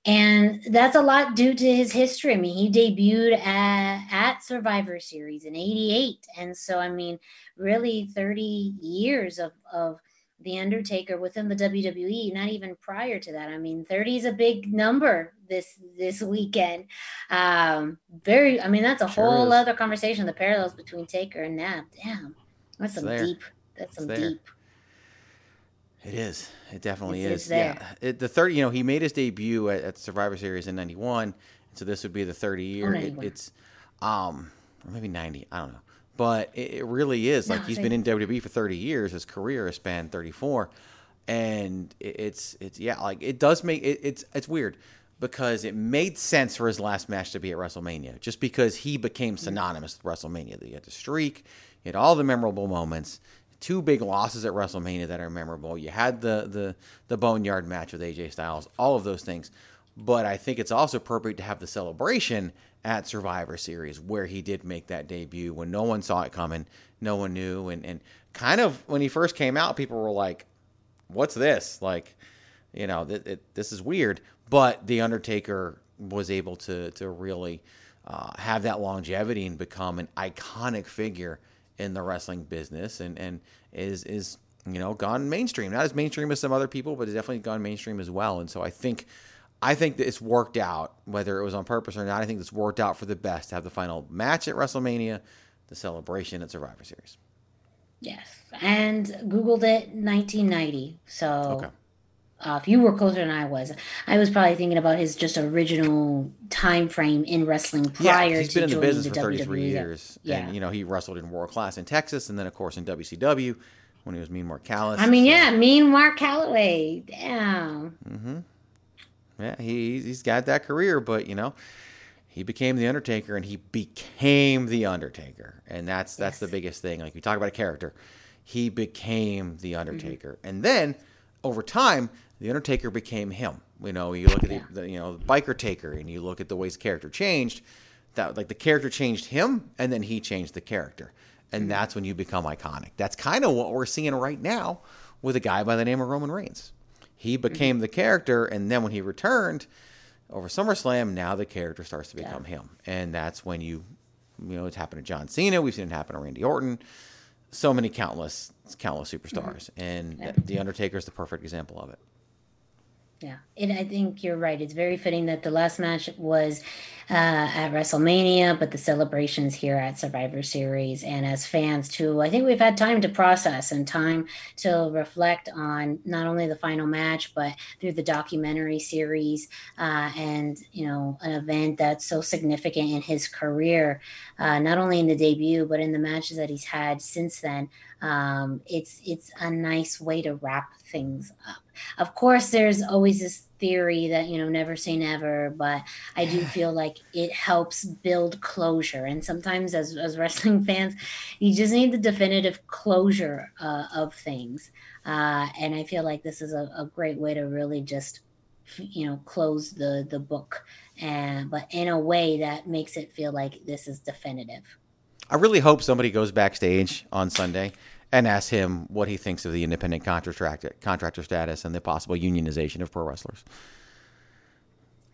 And that's a lot due to his history. I mean, he debuted at Survivor Series in 1988. And so, I mean, really 30 years of The Undertaker within the WWE, not even prior to that. I mean, 30 is a big number this weekend. I mean, that's a whole other conversation, the parallels between Taker and Nab. Damn, that's some deep. That's some deep. It is. It definitely is. Yeah. The 30, you know, he made his debut at Survivor Series in 91. So this would be the 30 year. It's maybe 90. I don't know. But it really is like he's been in WWE for 30 years. His career has spanned 34, and it's yeah, like it does make it's weird because it made sense for his last match to be at WrestleMania just because he became synonymous with WrestleMania. He had the streak, he had all the memorable moments, two big losses at WrestleMania that are memorable. You had the Boneyard match with AJ Styles, all of those things. But I think it's also appropriate to have the celebration at Survivor Series where he did make that debut when no one saw it coming, no one knew. And kind of when he first came out, people were like, what's this? Like, you know, this is weird. But The Undertaker was able to really have that longevity and become an iconic figure in the wrestling business and is, you know, gone mainstream. Not as mainstream as some other people, but it's definitely gone mainstream as well. And so I think that it's worked out, whether it was on purpose or not. I think it's worked out for the best to have the final match at WrestleMania, the celebration at Survivor Series. Yes, and Googled it, 1990. So okay. If you were closer than I was probably thinking about his just original time frame in wrestling prior to he's been in the business for 33 years. Yeah. And, you know, he wrestled in World Class in Texas and then, of course, in WCW when he was Mean Mark Calloway. I mean, Mean Mark Calloway. Damn. Mm-hmm. Yeah, he's got that career, but, you know, he became The Undertaker, and he became The Undertaker. And that's the biggest thing. Like, we talk about a character. He became The Undertaker. Mm-hmm. And then, over time, The Undertaker became him. You know, you look at the biker taker, and you look at the way his character changed. That like, the character changed him, and then he changed the character. And that's when you become iconic. That's kind of what we're seeing right now with a guy by the name of Roman Reigns. He became the character, and then when he returned over SummerSlam, now the character starts to become him. And that's when you know, it's happened to John Cena. We've seen it happen to Randy Orton. So many countless superstars. Mm-hmm. And The Undertaker is the perfect example of it. Yeah, and I think you're right. It's very fitting that the last match was at WrestleMania, but the celebrations here at Survivor Series. And as fans, too, I think we've had time to process and time to reflect on not only the final match, but through the documentary series and, you know, an event that's so significant in his career, not only in the debut, but in the matches that he's had since then. It's a nice way to wrap things up. Of course, there's always this theory that, you know, never say never, but I do feel like it helps build closure. And sometimes as wrestling fans, you just need the definitive closure of things. And I feel like this is a great way to really just, you know, close the book, but in a way that makes it feel like this is definitive. I really hope somebody goes backstage on Sunday and ask him what he thinks of the independent contractor status and the possible unionization of pro wrestlers.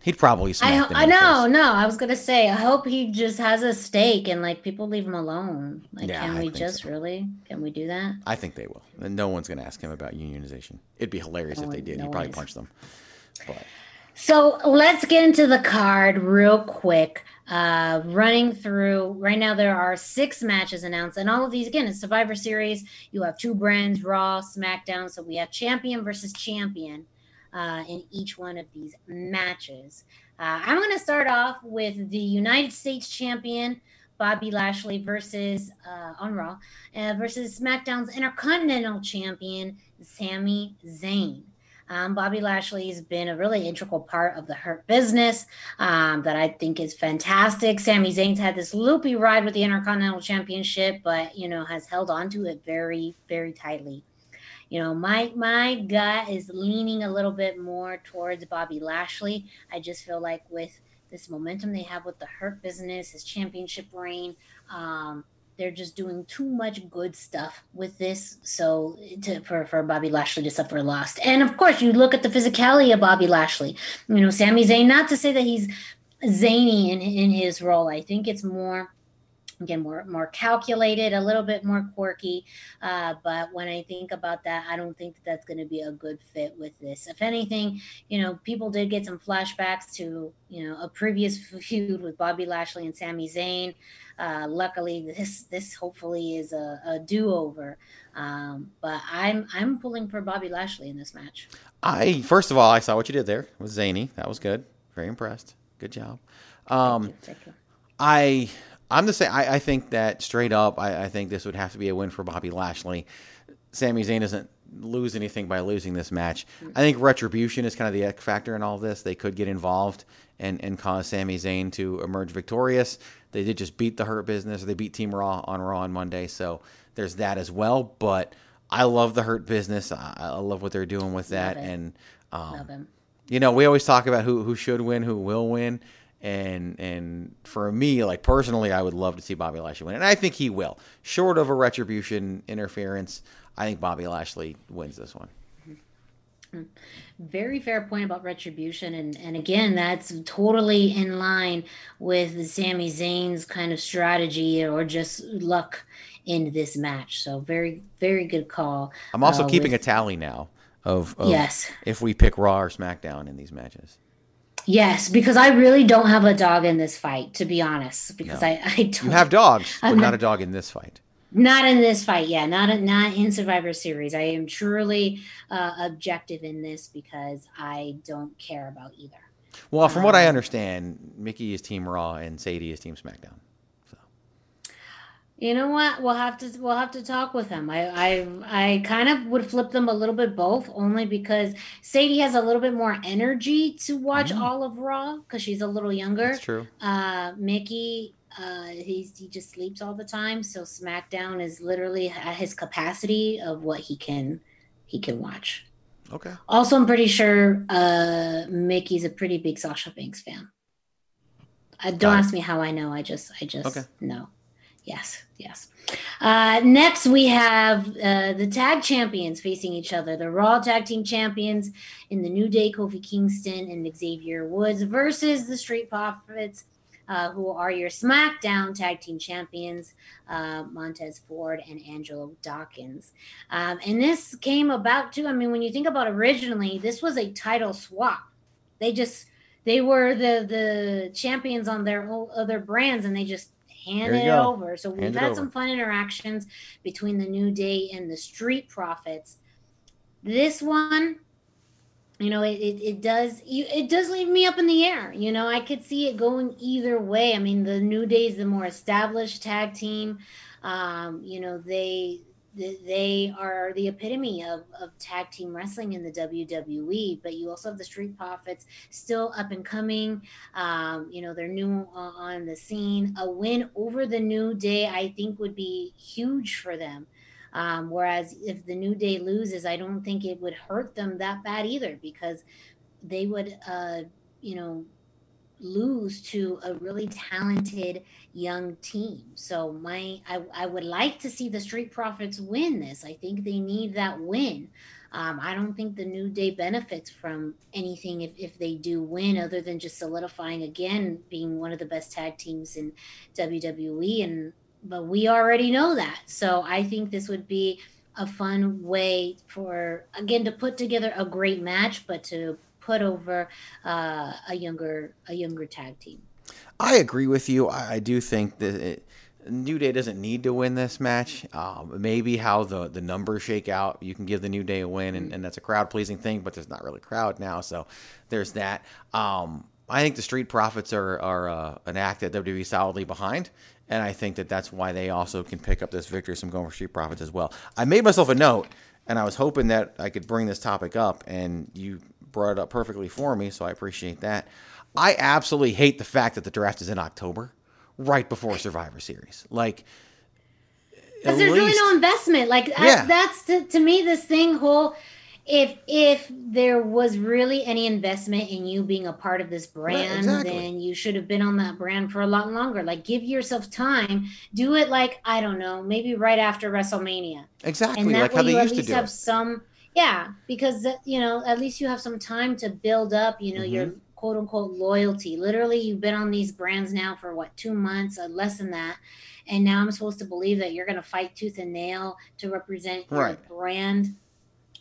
He'd probably smack them. I was gonna say, I hope he just has a stake and like people leave him alone. Like, yeah, can we do that? I think they will. And no one's gonna ask him about unionization. It'd be hilarious if they did. He'd probably punch them. But. So let's get into the card real quick. Running through right now, there are 6 matches announced, and all of these again is Survivor Series. You have 2 brands, Raw, SmackDown. So we have champion versus champion in each one of these matches. I'm going to start off with the United States champion Bobby Lashley versus on Raw versus SmackDown's Intercontinental champion Sami Zayn. Bobby Lashley's been a really integral part of the Hurt Business that I think is fantastic. Sami Zayn's had this loopy ride with the Intercontinental Championship, but, you know, has held on to it very, very tightly. You know, my gut is leaning a little bit more towards Bobby Lashley. I just feel like with this momentum they have with the Hurt Business, his championship reign, they're just doing too much good stuff with this, so for Bobby Lashley to suffer a loss. And, of course, you look at the physicality of Bobby Lashley. You know, Sami Zayn, not to say that he's zany in his role. I think it's more, again, more calculated, a little bit more quirky. But when I think about that, I don't think that's going to be a good fit with this. If anything, you know, people did get some flashbacks to, you know, a previous feud with Bobby Lashley and Sami Zayn. Luckily, this hopefully is a do-over. But I'm pulling for Bobby Lashley in this match. First of all, I saw what you did there with Zany. That was good. Very impressed. Good job. Thank you. I'm the same. I think that straight up, I think this would have to be a win for Bobby Lashley. Sami Zayn doesn't lose anything by losing this match. I think Retribution is kind of the X factor in all this. They could get involved and cause Sami Zayn to emerge victorious. They did just beat the Hurt Business. They beat Team Raw on Monday, so there's that as well. But I love the Hurt Business. I love what they're doing with that. And you know, we always talk about who should win, who will win. And for me, like personally, I would love to see Bobby Lashley win. And I think he will. Short of a Retribution interference, I think Bobby Lashley wins this one. Very fair point about Retribution. And again, that's totally in line with Sami Zayn's kind of strategy or just luck in this match. So very, very good call. I'm also keeping a tally now of yes, if we pick Raw or SmackDown in these matches. Yes, because I really don't have a dog in this fight, to be honest, because I don't. You have dogs, but not a dog in this fight. Not in this fight, yeah. Not in Survivor Series. I am truly objective in this because I don't care about either. Well, from what I understand, Mickey is Team Raw and Sadie is Team SmackDown. You know what? We'll have to talk with them. I kind of would flip them a little bit both, only because Sadie has a little bit more energy to watch all of Raw because she's a little younger. That's true. Mickey, he just sleeps all the time, so SmackDown is literally at his capacity of what he can watch. Okay. Also, I'm pretty sure Mickey's a pretty big Sasha Banks fan. Don't ask me how I know. I just know. Yes. Next, we have the tag champions facing each other. The Raw Tag Team Champions in the New Day, Kofi Kingston and Xavier Woods versus the Street Profits, who are your SmackDown Tag Team Champions, Montez Ford and Angelo Dawkins. And this came about, too. I mean, when you think about originally, this was a title swap. They were the champions on their other brands, and they just handed it over. So we've had some fun interactions between the New Day and the Street Profits. This one, you know, it does leave me up in the air. You know, I could see it going either way. I mean, the New Day is the more established tag team. You know, they are the epitome of tag team wrestling in the WWE, but you also have the Street Profits still up and coming. You know, they're new on the scene. A win over the New Day, I think, would be huge for them. Whereas if the New Day loses, I don't think it would hurt them that bad either, because they would, you know, lose to a really talented young team. So I would like to see the Street Profits win this. I think they need that win. I don't think the New Day benefits from anything if they do win, other than just solidifying, again, being one of the best tag teams in WWE. But we already know that. So I think this would be a fun way for, again, to put together a great match, but to put over a younger tag team. I agree with you. I do think that New Day doesn't need to win this match. Maybe how the numbers shake out, you can give the New Day a win, and that's a crowd-pleasing thing, but there's not really a crowd now, so there's that. I think the Street Profits are an act that WWE solidly behind, and I think that that's why they also can pick up this victory, so I'm going for Street Profits as well. I made myself a note, and I was hoping that I could bring this topic up, and you brought it up perfectly for me, so I appreciate that. I absolutely hate the fact that the draft is in October, right before Survivor Series. Like, because there's really no investment. Like, yeah. That's to me this thing whole. If there was really any investment in you being a part of this brand, right, exactly. Then you should have been on that brand for a lot longer. Like, give yourself time. Do it, like, I don't know, maybe right after WrestleMania. Exactly, and that like way how they you used at least to do have it. Some, yeah, because you know, at least you have some time to build up. You know, mm-hmm. your quote unquote loyalty. Literally, you've been on these brands now for what, 2 months, or less than that, and now I'm supposed to believe that you're going to fight tooth and nail to represent right. your brand.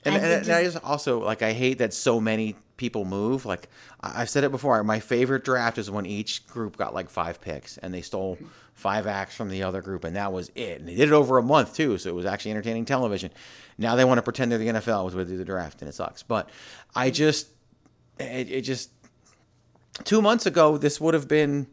And I just also, like, I hate that so many people move. Like, I've said it before, my favorite draft is when each group got, like, 5 picks, and they stole 5 acts from the other group, and that was it. And they did it over a month, too, so it was actually entertaining television. Now they want to pretend they're the NFL with the way they do the draft, and it sucks. But I just, it just, 2 months ago, this would have been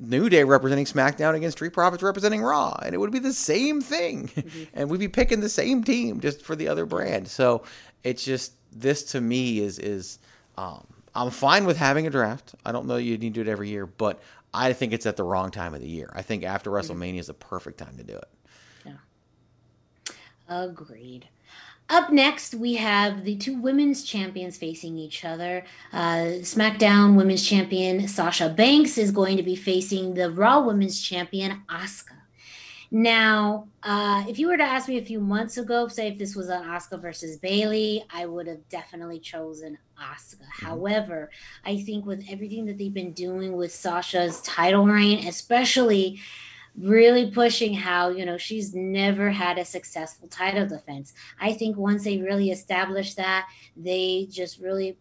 New Day representing SmackDown against Street Profits representing Raw, and it would be the same thing, mm-hmm. and we'd be picking the same team just for the other brand. So it's just, this to me is I'm fine with having a draft. I don't know you need to do it every year, but I think it's at the wrong time of the year. I think after WrestleMania is the perfect time to do it. Yeah, agreed. Up next, we have the two women's champions facing each other. SmackDown women's champion Sasha Banks is going to be facing the Raw women's champion Asuka. Now, if you were to ask me a few months ago, say if this was on Asuka versus Bayley, I would have definitely chosen Asuka. However, I think with everything that they've been doing with Sasha's title reign, especially really pushing how, you know, she's never had a successful title defense. I think once they really established that, they just really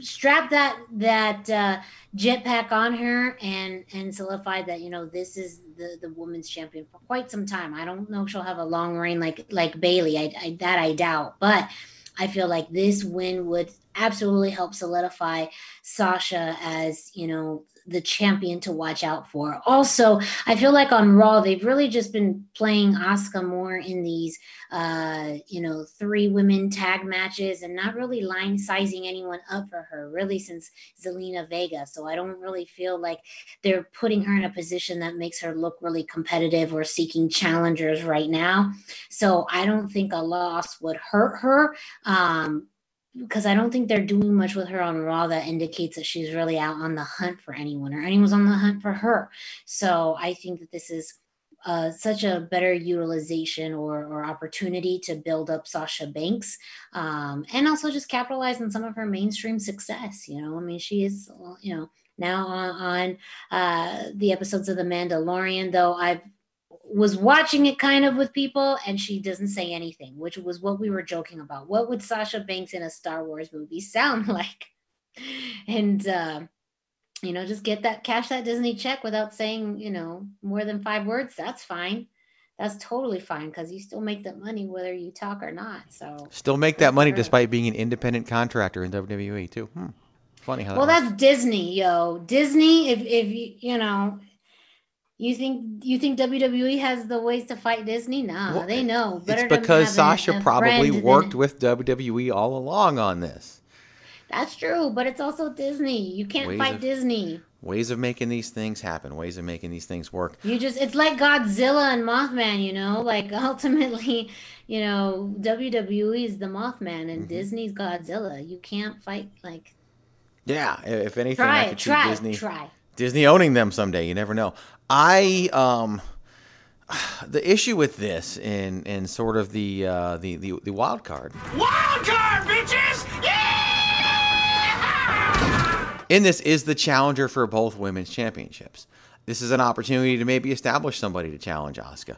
strapped that jetpack on her and solidified that, you know, this is the women's champion for quite some time. I don't know if she'll have a long reign like Bayley. That I doubt, but I feel like this win would absolutely help solidify Sasha as, you know, the champion to watch out for. Also, I feel like on Raw, they've really just been playing Asuka more in these, you know, 3 women tag matches and not really line sizing anyone up for her really since Zelina Vega. So I don't really feel like they're putting her in a position that makes her look really competitive or seeking challengers right now. So I don't think a loss would hurt her. Because I don't think they're doing much with her on Raw that indicates that she's really out on the hunt for anyone or anyone's on the hunt for her. So I think that this is such a better utilization or opportunity to build up Sasha Banks and also just capitalize on some of her mainstream success. You know, I mean, she is, you know, now on the episodes of The Mandalorian, though I've was watching it kind of with people, and she doesn't say anything, which was what we were joking about. What would Sasha Banks in a Star Wars movie sound like? And, you know, just get that, cash that Disney check without saying, you know, more than 5 words. That's fine. That's totally fine, because you still make that money whether you talk or not. So still make that money despite being an independent contractor in WWE too. Funny how that works. That's Disney, yo. Disney, if you know... You think WWE has the ways to fight Disney? Nah, well, they know. Better it's because Sasha probably worked with WWE all along on this. That's true, but it's also Disney. You can't fight Disney. Ways of making these things happen. Ways of making these things work. It's like Godzilla and Mothman, you know? Like, ultimately, you know, WWE is the Mothman and Disney's Godzilla. You can't fight, like... Yeah, if anything, I could choose Disney. Try. Disney owning them someday. You never know. I the issue with this and sort of the wild card. Wild card, bitches! Yeah! In this is the challenger for both women's championships. This is an opportunity to maybe establish somebody to challenge Asuka.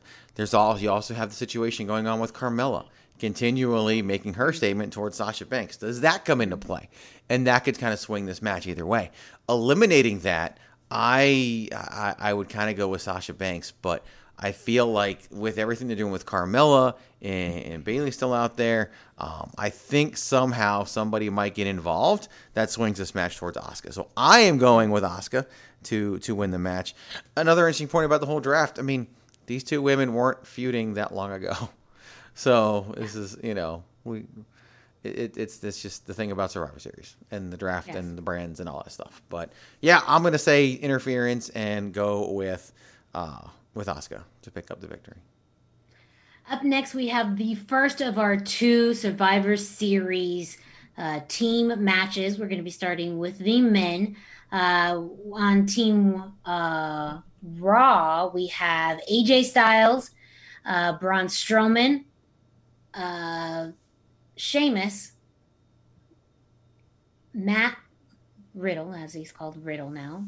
You also have the situation going on with Carmella, continually making her statement towards Sasha Banks. Does that come into play? And that could kind of swing this match either way. Eliminating that, I would kind of go with Sasha Banks, but I feel like with everything they're doing with Carmella and Bayley still out there, I think somehow somebody might get involved that swings this match towards Asuka. So I am going with Asuka to win the match. Another interesting point about the whole draft, I mean, these two women weren't feuding that long ago. So this is, you know, it's just the thing about Survivor Series and the draft and the brands and all that stuff. But yeah, I'm going to say interference and go with Asuka to pick up the victory. Up next, we have the first of our two Survivor Series team matches. We're going to be starting with the men. On Team Raw, we have AJ Styles, Braun Strowman, Sheamus, Matt Riddle, as he's called Riddle now.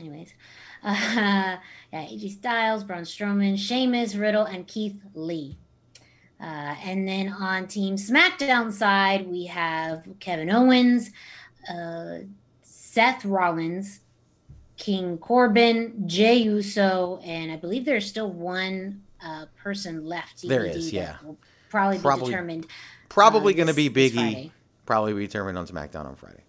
Anyways, AJ Styles, Braun Strowman, Sheamus, Riddle, and Keith Lee. And then on Team SmackDown side, we have Kevin Owens, Seth Rollins, King Corbin, Jey Uso, and I believe there's still one person left. There is, yeah. Will probably be determined. Probably going to be Big E. Probably be determined on SmackDown on Friday.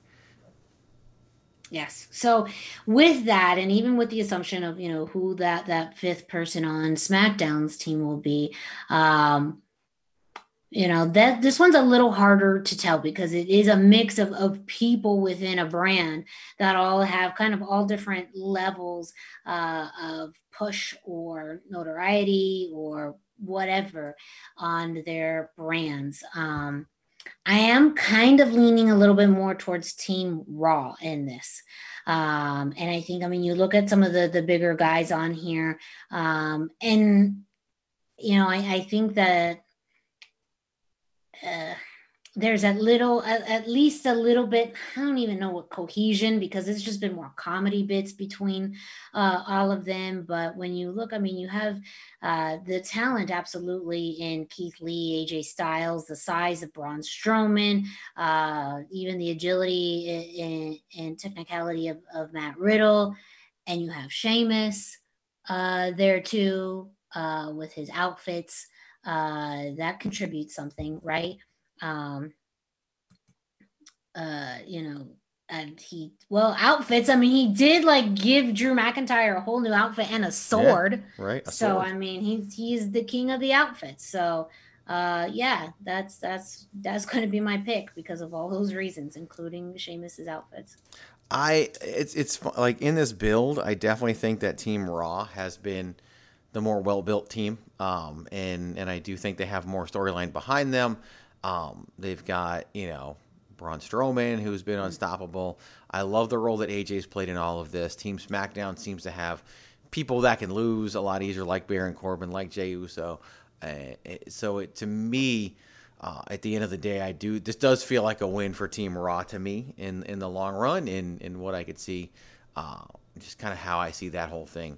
Yes. So with that, and even with the assumption of, you know, who that fifth person on SmackDown's team will be, you know, that this one's a little harder to tell because it is a mix of people within a brand that all have kind of all different levels of push or notoriety or whatever on their brands. I am kind of leaning a little bit more towards Team Raw in this. And I think, I mean, you look at some of the bigger guys on here. And, you know, I think that there's at least a little bit, I don't even know what cohesion, because it's just been more comedy bits between all of them. But when you look, I mean, you have the talent absolutely in Keith Lee, AJ Styles, the size of Braun Strowman, even the agility and technicality of Matt Riddle. And you have Sheamus there too with his outfits. That contributes something, right? You know, and outfits. I mean, he did like give Drew McIntyre a whole new outfit and a sword, right? I mean, he's the king of the outfits. So, that's going to be my pick because of all those reasons, including Sheamus's outfits. It's like in this build, I definitely think that Team Raw has been the more well-built team, and I do think they have more storyline behind them. They've got, you know, Braun Strowman, who's been unstoppable. I love the role that AJ's played in all of this. Team SmackDown seems to have people that can lose a lot easier, like Baron Corbin, like Jey Uso. To me, at the end of the day, this does feel like a win for Team Raw to me in the long run, in what I could see, just kind of how I see that whole thing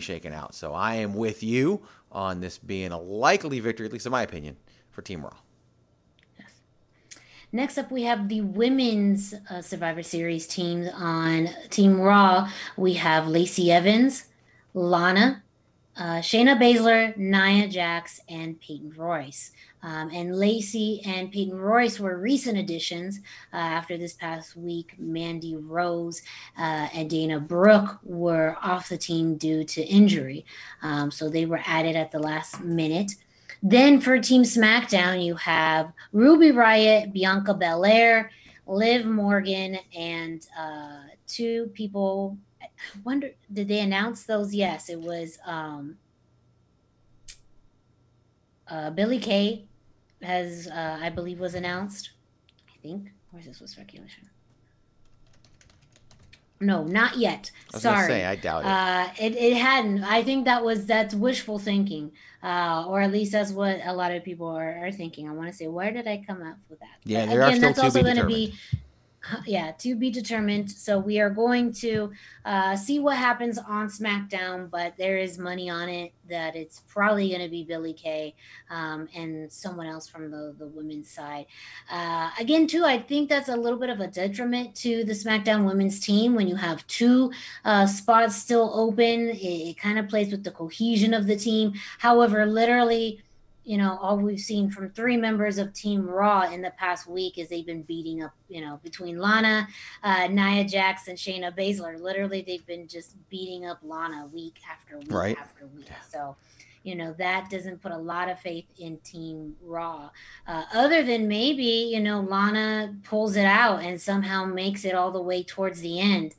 shaken out. So I am with you on this being a likely victory, at least in my opinion, for Team Raw. Yes. Next up, we have the women's Survivor Series teams. On Team Raw, we have Lacey Evans, Lana, Shayna Baszler, Nia Jax, and Peyton Royce. And Lacey and Peyton Royce were recent additions after this past week. Mandy Rose and Dana Brooke were off the team due to injury. So they were added at the last minute. Then for Team SmackDown, you have Ruby Riott, Bianca Belair, Liv Morgan, and two people. I wonder, did they announce those? Yes, it was Billie Kay has, I believe, was announced. I think. Or is this was speculation? No, not yet. Sorry. I was going to say, I doubt it. It hadn't. I think that's wishful thinking, or at least that's what a lot of people are thinking. I want to say, where did I come up with that? Yeah, there again, are still that's also going to be. Yeah, to be determined. So we are going to see what happens on SmackDown, but there is money on it that it's probably going to be Billie Kay and someone else from the women's side. Again, too, I think that's a little bit of a detriment to the SmackDown women's team when you have two spots still open. It kind of plays with the cohesion of the team. However, literally, you know, all we've seen from three members of Team Raw in the past week is they've been beating up, you know, between Lana, Nia Jax, and Shayna Baszler. Literally, they've been just beating up Lana week after week after week. So, you know, that doesn't put a lot of faith in Team Raw. Other than maybe, you know, Lana pulls it out and somehow makes it all the way towards the end.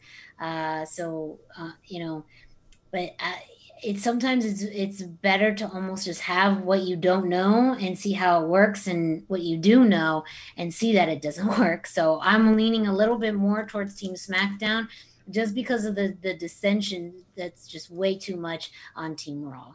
It sometimes it's better to almost just have what you don't know and see how it works, and what you do know and see that it doesn't work. So I'm leaning a little bit more towards Team SmackDown just because of the dissension that's just way too much on Team Raw.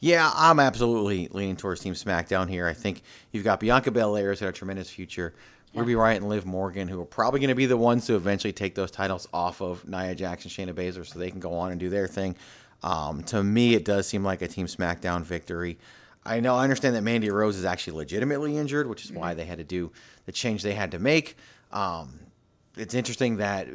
Yeah, I'm absolutely leaning towards Team SmackDown here. I think you've got Bianca Belair who's got a tremendous future. Ruby Riott and Liv Morgan, who are probably going to be the ones to eventually take those titles off of Nia Jax and Shayna Baszler so they can go on and do their thing. To me, it does seem like a Team SmackDown victory. I understand that Mandy Rose is actually legitimately injured, which is why they had to do the change they had to make. It's interesting that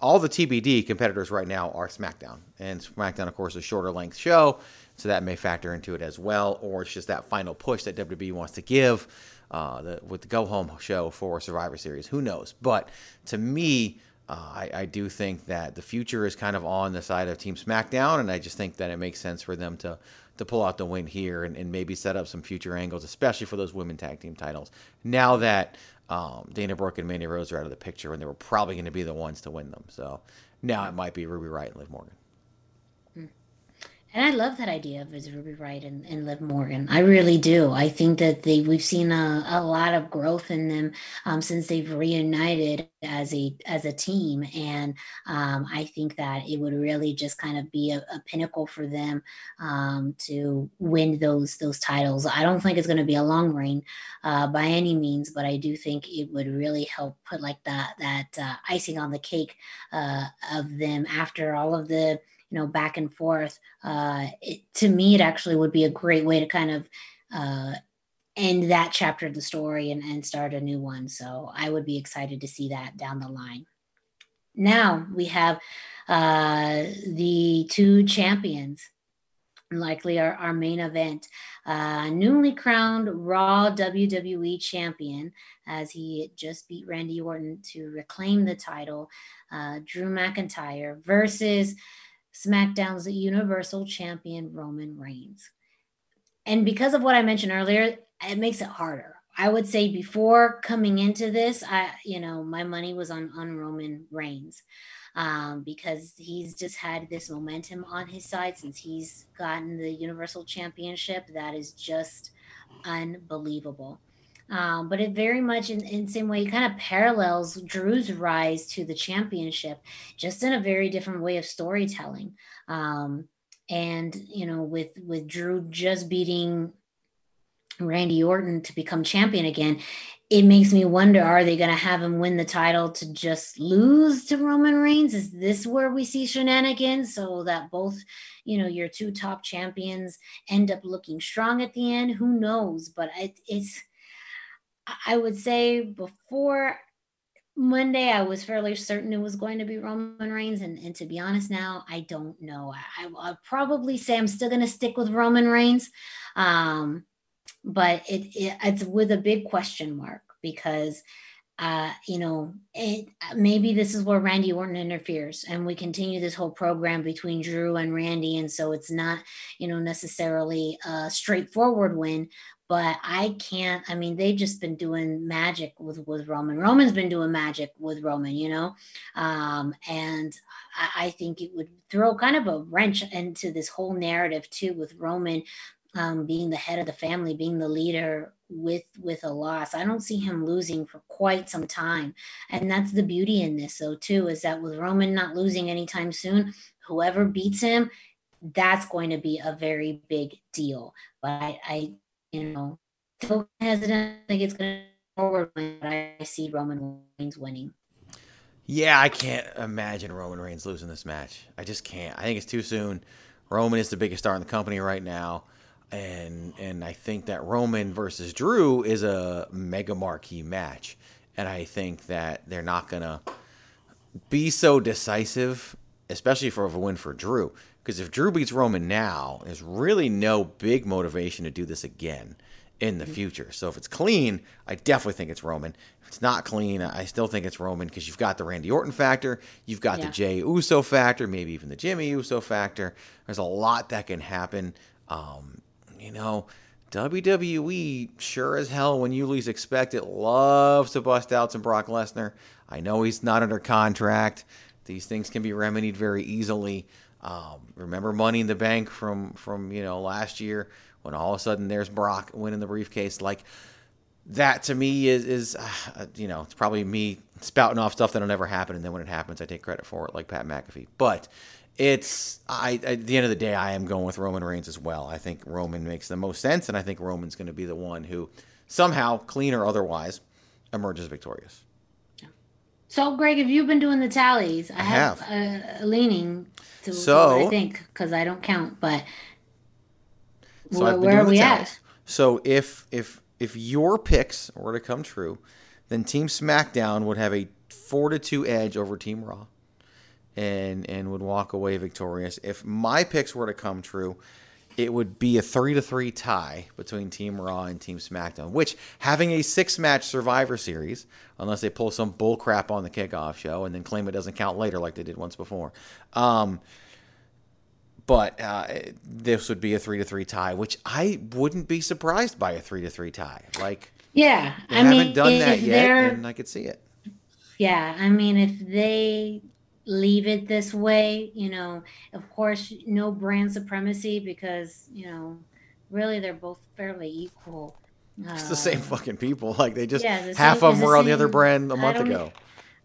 all the TBD competitors right now are SmackDown, and SmackDown, of course, is a shorter length show, so that may factor into it as well. Or it's just that final push that WWE wants to give with the go home show for Survivor Series. Who knows? But to me, I do think that the future is kind of on the side of Team SmackDown, and I just think that it makes sense for them to pull out the win here and maybe set up some future angles, especially for those women tag team titles. Now that Dana Brooke and Mandy Rose are out of the picture, and they were probably going to be the ones to win them. So now it might be Ruby Riott and Liv Morgan. And I love that idea of Ruby Riott and Liv Morgan. I really do. I think that we've seen a lot of growth in them since they've reunited as a team. And I think that it would really just kind of be a pinnacle for them to win those titles. I don't think it's going to be a long reign by any means, but I do think it would really help put like that icing on the cake of them after all of the back and forth. To me, it actually would be a great way to kind of end that chapter of the story and start a new one. So I would be excited to see that down the line. Now we have the two champions, likely our main event. Newly crowned Raw WWE champion, as he just beat Randy Orton to reclaim the title, Drew McIntyre versus SmackDown's Universal Champion Roman Reigns. And because of what I mentioned earlier, it makes it harder. I would say before coming into this, my money was on Roman Reigns because he's just had this momentum on his side since he's gotten the Universal Championship. That is just unbelievable. But it very much in the same way kind of parallels Drew's rise to the championship, just in a very different way of storytelling. With Drew just beating Randy Orton to become champion again, it makes me wonder, are they going to have him win the title to just lose to Roman Reigns? Is this where we see shenanigans so that both, your two top champions end up looking strong at the end? Who knows? But it's... I would say before Monday, I was fairly certain it was going to be Roman Reigns. And to be honest now, I don't know. I'll probably say I'm still going to stick with Roman Reigns. But it's with a big question mark because, maybe this is where Randy Orton interferes and we continue this whole program between Drew and Randy. And so it's not, necessarily a straightforward win. But they've just been doing magic with Roman. Roman's been doing magic with Roman, And I think it would throw kind of a wrench into this whole narrative too with Roman being the head of the family, being the leader with a loss. I don't see him losing for quite some time. And that's the beauty in this, though, too, is that with Roman not losing anytime soon, whoever beats him, that's going to be a very big deal. But I you know, still hesitant. I think it's going to forward, but I see Roman Reigns winning. Yeah, I can't imagine Roman Reigns losing this match. I just can't. I think it's too soon. Roman is the biggest star in the company right now. And I think that Roman versus Drew is a mega marquee match. And I think that they're not going to be so decisive, especially for a win for Drew. Because if Drew beats Roman now, there's really no big motivation to do this again in the future. So if it's clean, I definitely think it's Roman. If it's not clean, I still think it's Roman, because you've got the Randy Orton factor, you've got the Jey Uso factor, maybe even the Jimmy Uso factor. There's a lot that can happen. You know, WWE sure as hell, when you least expect it, loves to bust out some Brock Lesnar. I know he's not under contract. These things can be remedied very easily. Remember Money in the Bank from you know, last year, when all of a sudden there's Brock winning the briefcase. Like, that to me is you know, it's probably me spouting off stuff that'll never happen, and then when it happens, I take credit for it, like Pat McAfee. But it's, at the end of the day, I am going with Roman Reigns as well. I think Roman makes the most sense, and I think Roman's going to be the one who somehow, clean or otherwise, emerges victorious. So, Greg, have you been doing the tallies? I have. A leaning to what I think, because I don't count, but... So I've been doing the tallies. So if your picks were to come true, then Team SmackDown would have a 4-2 edge over Team Raw, and would walk away victorious. If my picks were to come true, it would be a 3-3 tie between Team Raw and Team SmackDown. Which, having a 6-match Survivor Series, unless they pull some bull crap on the kickoff show and then claim it doesn't count later, like they did once before. But this would be a 3-3 tie, which I wouldn't be surprised by a 3-3 tie. Like, yeah, I mean, haven't done that yet, and I could see it. Yeah, I mean, if they leave it this way, you know, of course, no brand supremacy, because, you know, really they're both fairly equal. It's the same fucking people. Like, they just half of them were on the other brand a month ago.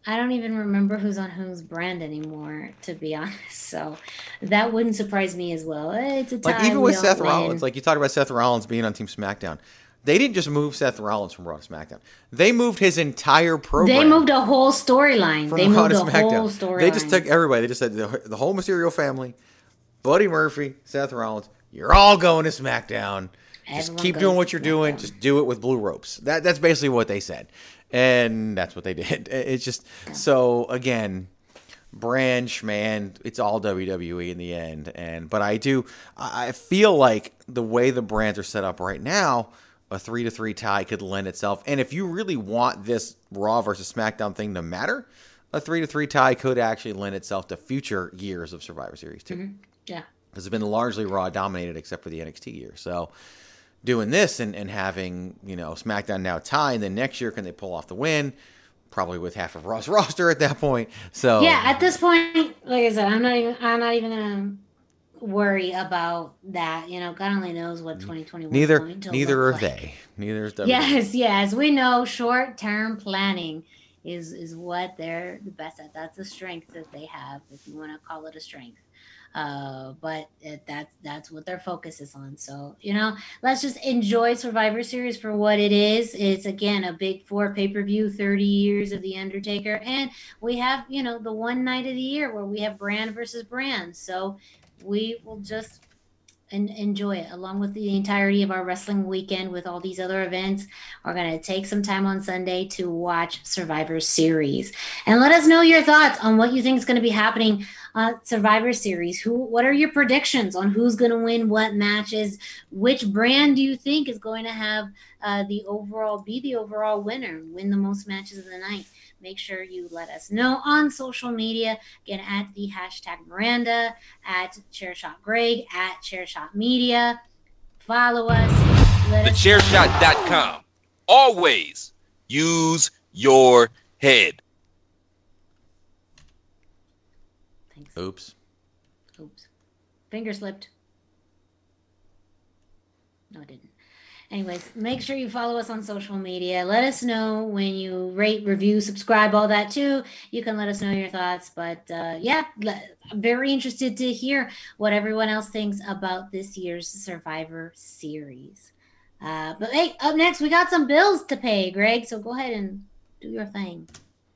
I don't even remember who's on whose brand anymore, to be honest. So that wouldn't surprise me as well. It's a tie. Like, even with Seth Rollins, like you talked about Seth Rollins being on Team SmackDown, they didn't just move Seth Rollins from Raw to SmackDown. They moved his entire program. They moved a whole storyline. They moved a whole storyline. They just took everybody. They just said the whole Mysterio family, Buddy Murphy, Seth Rollins, you're all going to SmackDown. Just keep doing what you're doing. Just do it with blue ropes. That's basically what they said. And that's what they did. It's just, so again, brand schman, it's all WWE in the end. But I feel like the way the brands are set up right now, a 3-3 tie could lend itself. And if you really want this Raw versus SmackDown thing to matter, a 3-3 tie could actually lend itself to future years of Survivor Series too. Mm-hmm. Yeah. Because it's been largely Raw dominated except for the NXT year. So doing this and having, you know, SmackDown now tie, and then next year, can they pull off the win? Probably with half of Raw's roster at that point. So yeah, at this point, like I said, I'm not even gonna worry about that. You know, God only knows what 2021. Neither are like. They. Neither is WWE. Yes. We know short-term planning is what they're the best at. That's the strength that they have, if you want to call it a strength. But that's what their focus is on. So, you know, let's just enjoy Survivor Series for what it is. It's, again, a big 4 pay-per-view, 30 years of The Undertaker. And we have, you know, the one night of the year where we have brand versus brand. So we will just enjoy it, along with the entirety of our wrestling weekend with all these other events. We're going to take some time on Sunday to watch Survivor Series. And let us know your thoughts on what you think is going to be happening Survivor Series. What are your predictions on who's going to win what matches? Which brand do you think is going to have the overall winner, win the most matches of the night? Make sure you let us know on social media. Again, at the hashtag Miranda, at Chairshot Greg, at Chairshot Media. Follow us. Thechairshot.com. Always use your head. Thanks. Oops. Finger slipped. No, I didn't. Anyways, make sure you follow us on social media. Let us know when you rate, review, subscribe, all that too. You can let us know your thoughts. But yeah, I'm very interested to hear what everyone else thinks about this year's Survivor Series. But hey, up next, we got some bills to pay, Greg. So go ahead and do your thing.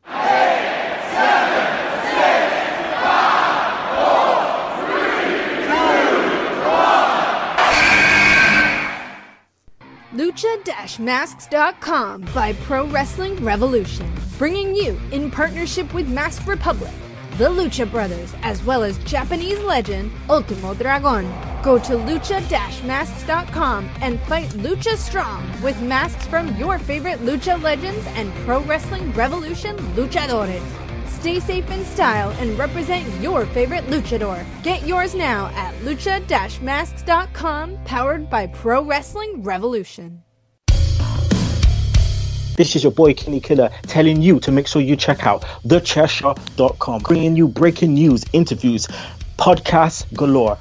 8, 7, 6, 5, 4, 3, 2, 1. Lucha-Masks.com by Pro Wrestling Revolution. Bringing you, in partnership with Masked Republic, the Lucha Brothers, as well as Japanese legend Ultimo Dragon. Go to lucha-masks.com and fight Lucha Strong with masks from your favorite Lucha legends and Pro Wrestling Revolution luchadores. Stay safe in style and represent your favorite luchador. Get yours now at lucha-masks.com, powered by Pro Wrestling Revolution. This is your boy Kenny Killer telling you to make sure you check out thechairshot.com, bringing you breaking news, interviews, podcasts galore.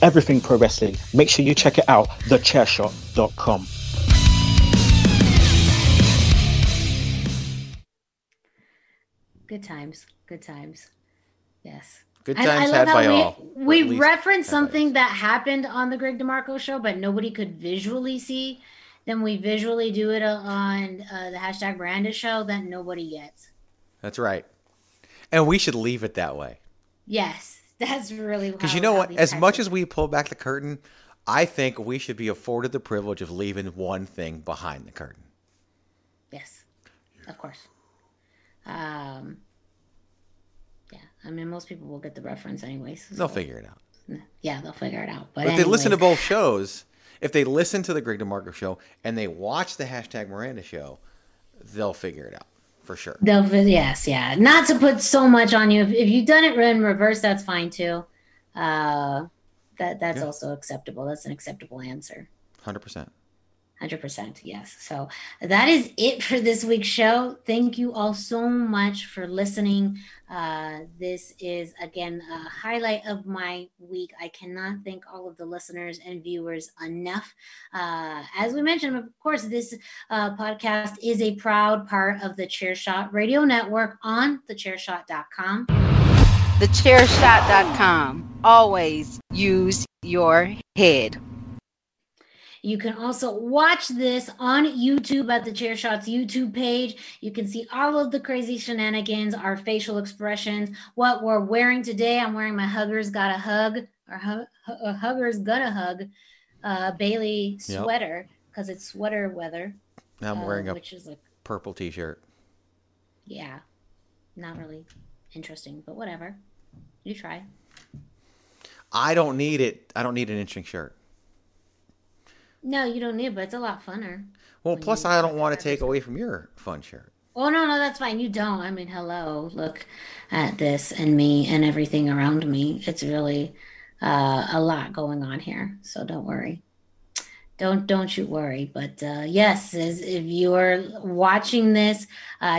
Everything pro wrestling. Make sure you check it out, thechairshot.com. Good times. Good times. Yes. Good times I had by all. We referenced something that happened on the Greg DeMarco show, but nobody could visually see. Then we visually do it on the hashtag Miranda show that nobody gets. That's right. And we should leave it that way. Yes. That's really wild. Because you know what? As much as we pull back the curtain, I think we should be afforded the privilege of leaving one thing behind the curtain. Yes, of course. Yeah, I mean, most people will get the reference anyways. So. They'll figure it out. Yeah, they'll figure it out. But if they listen to both shows, if they listen to the Greg DeMarco show and they watch the hashtag Miranda show, they'll figure it out. For sure. Yes, yeah. Not to put so much on you. If you've done it in reverse, that's fine too. That's also acceptable. That's an acceptable answer. 100%. 100%, yes. So that is it for this week's show. Thank you all so much for listening. This is, again, a highlight of my week. I cannot thank all of the listeners and viewers enough. As we mentioned, of course, this podcast is a proud part of the Chairshot Radio Network on thechairshot.com. Thechairshot.com. Always use your head. You can also watch this on YouTube at the Chairshot's YouTube page. You can see all of the crazy shenanigans, our facial expressions, what we're wearing today. I'm wearing my Huggers Gotta Hug, or Huggers Gotta Hug Bayley sweater, because it's sweater weather. I'm wearing a purple t-shirt. Yeah, not really interesting, but whatever. You try. I don't need it. I don't need an interesting shirt. No, you don't need it, but it's a lot funner. Well, plus I don't want to take away from your fun shirt. Oh, no, that's fine. You don't. I mean, hello, look at this and me and everything around me. It's really a lot going on here, so don't worry. Don't you worry. But yes, if you're watching this,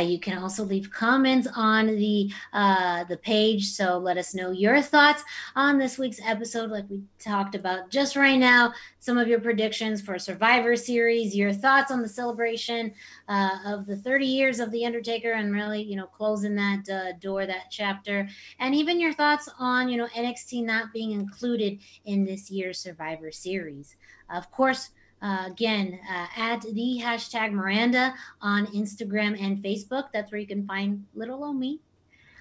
you can also leave comments on the page. So let us know your thoughts on this week's episode, like we talked about just right now. Some of your predictions for Survivor Series, your thoughts on the celebration of the 30 years of The Undertaker and really, closing that door, that chapter, and even your thoughts on, NXT not being included in this year's Survivor Series. Of course, again, at the hashtag Miranda on Instagram and Facebook. That's where you can find little old me.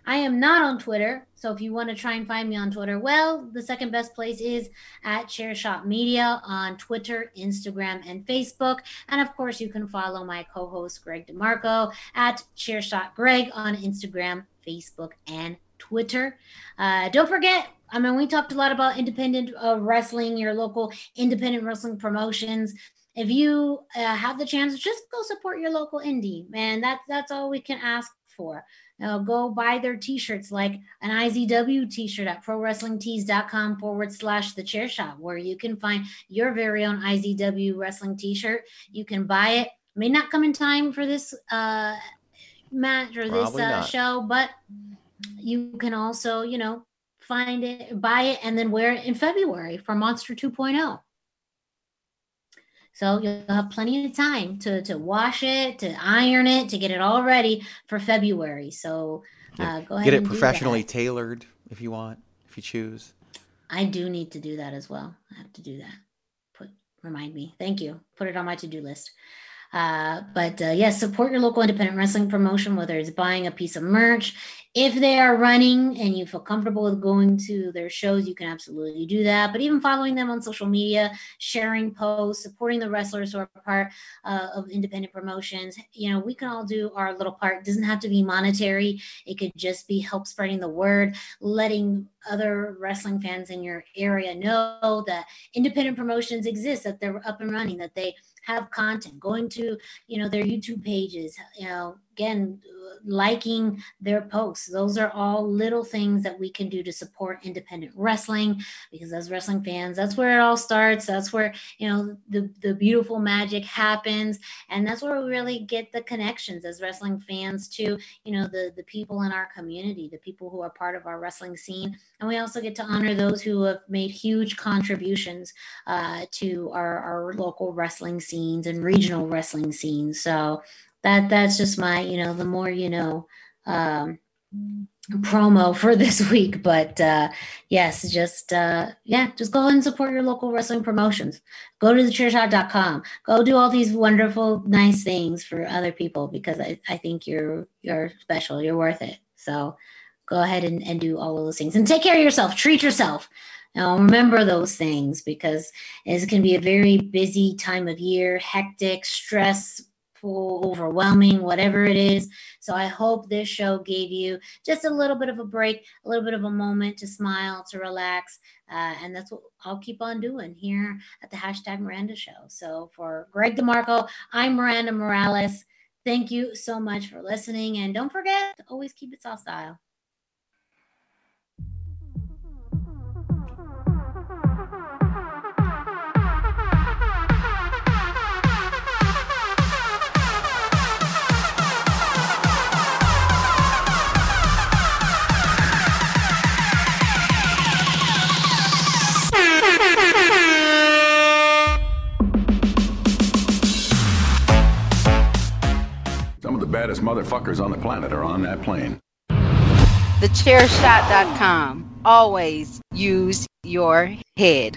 I am not on Twitter, so if you want to try and find me on Twitter, well, the second best place is at Chairshot Media on Twitter, Instagram, and Facebook. And, of course, you can follow my co-host, Greg DeMarco, at Chairshot Greg on Instagram, Facebook, and Twitter. Don't forget, we talked a lot about independent wrestling, your local independent wrestling promotions. If you have the chance, just go support your local indie, man. That's all we can ask for. Now, go buy their t-shirts, like an IZW t-shirt at ProWrestlingTees.com /thechairshot, where you can find your very own IZW wrestling t-shirt. You can buy it. May not come in time for this match or probably this show, but you can also, find it, buy it, and then wear it in February for Monster 2.0. So you'll have plenty of time to wash it, to iron it, to get it all ready for February. So go ahead and get it professionally tailored if you want, if you choose. I do need to do that as well. I have to do that. Remind me. Thank you. Put it on my to-do list. Yes, support your local independent wrestling promotion, whether it's buying a piece of merch. If they are running and you feel comfortable with going to their shows, you can absolutely do that. But even following them on social media, sharing posts, supporting the wrestlers who are part of independent promotions, you know, we can all do our little part. It doesn't have to be monetary. It could just be help spreading the word, letting other wrestling fans in your area know that independent promotions exist, that they're up and running, that they have content, going to, you know, their YouTube pages, you know, again, liking their posts. Those are all little things that we can do to support independent wrestling, because as wrestling fans, that's where it all starts. That's where, you know, the beautiful magic happens. And that's where we really get the connections as wrestling fans to, you know, the people in our community, the people who are part of our wrestling scene. And we also get to honor those who have made huge contributions to our local wrestling scenes and regional wrestling scenes. So that's just my, you know, the more you know promo for this week. But yes, just go ahead and support your local wrestling promotions. Go to thechairshot.com. Go do all these wonderful, nice things for other people, because I think you're special. You're worth it. So go ahead and do all of those things. And take care of yourself. Treat yourself. Now, remember those things, because it can be a very busy time of year, hectic, stress, overwhelming, whatever it is. So I hope this show gave you just a little bit of a break, a little bit of a moment to smile, to relax. And that's what I'll keep on doing here at the #Miranda Show. So for Greg DeMarco, I'm Miranda Morales. Thank you so much for listening. And don't forget to always keep it soft style. Baddest motherfuckers on the planet are on that plane. Thechairshot.com. Always use your head.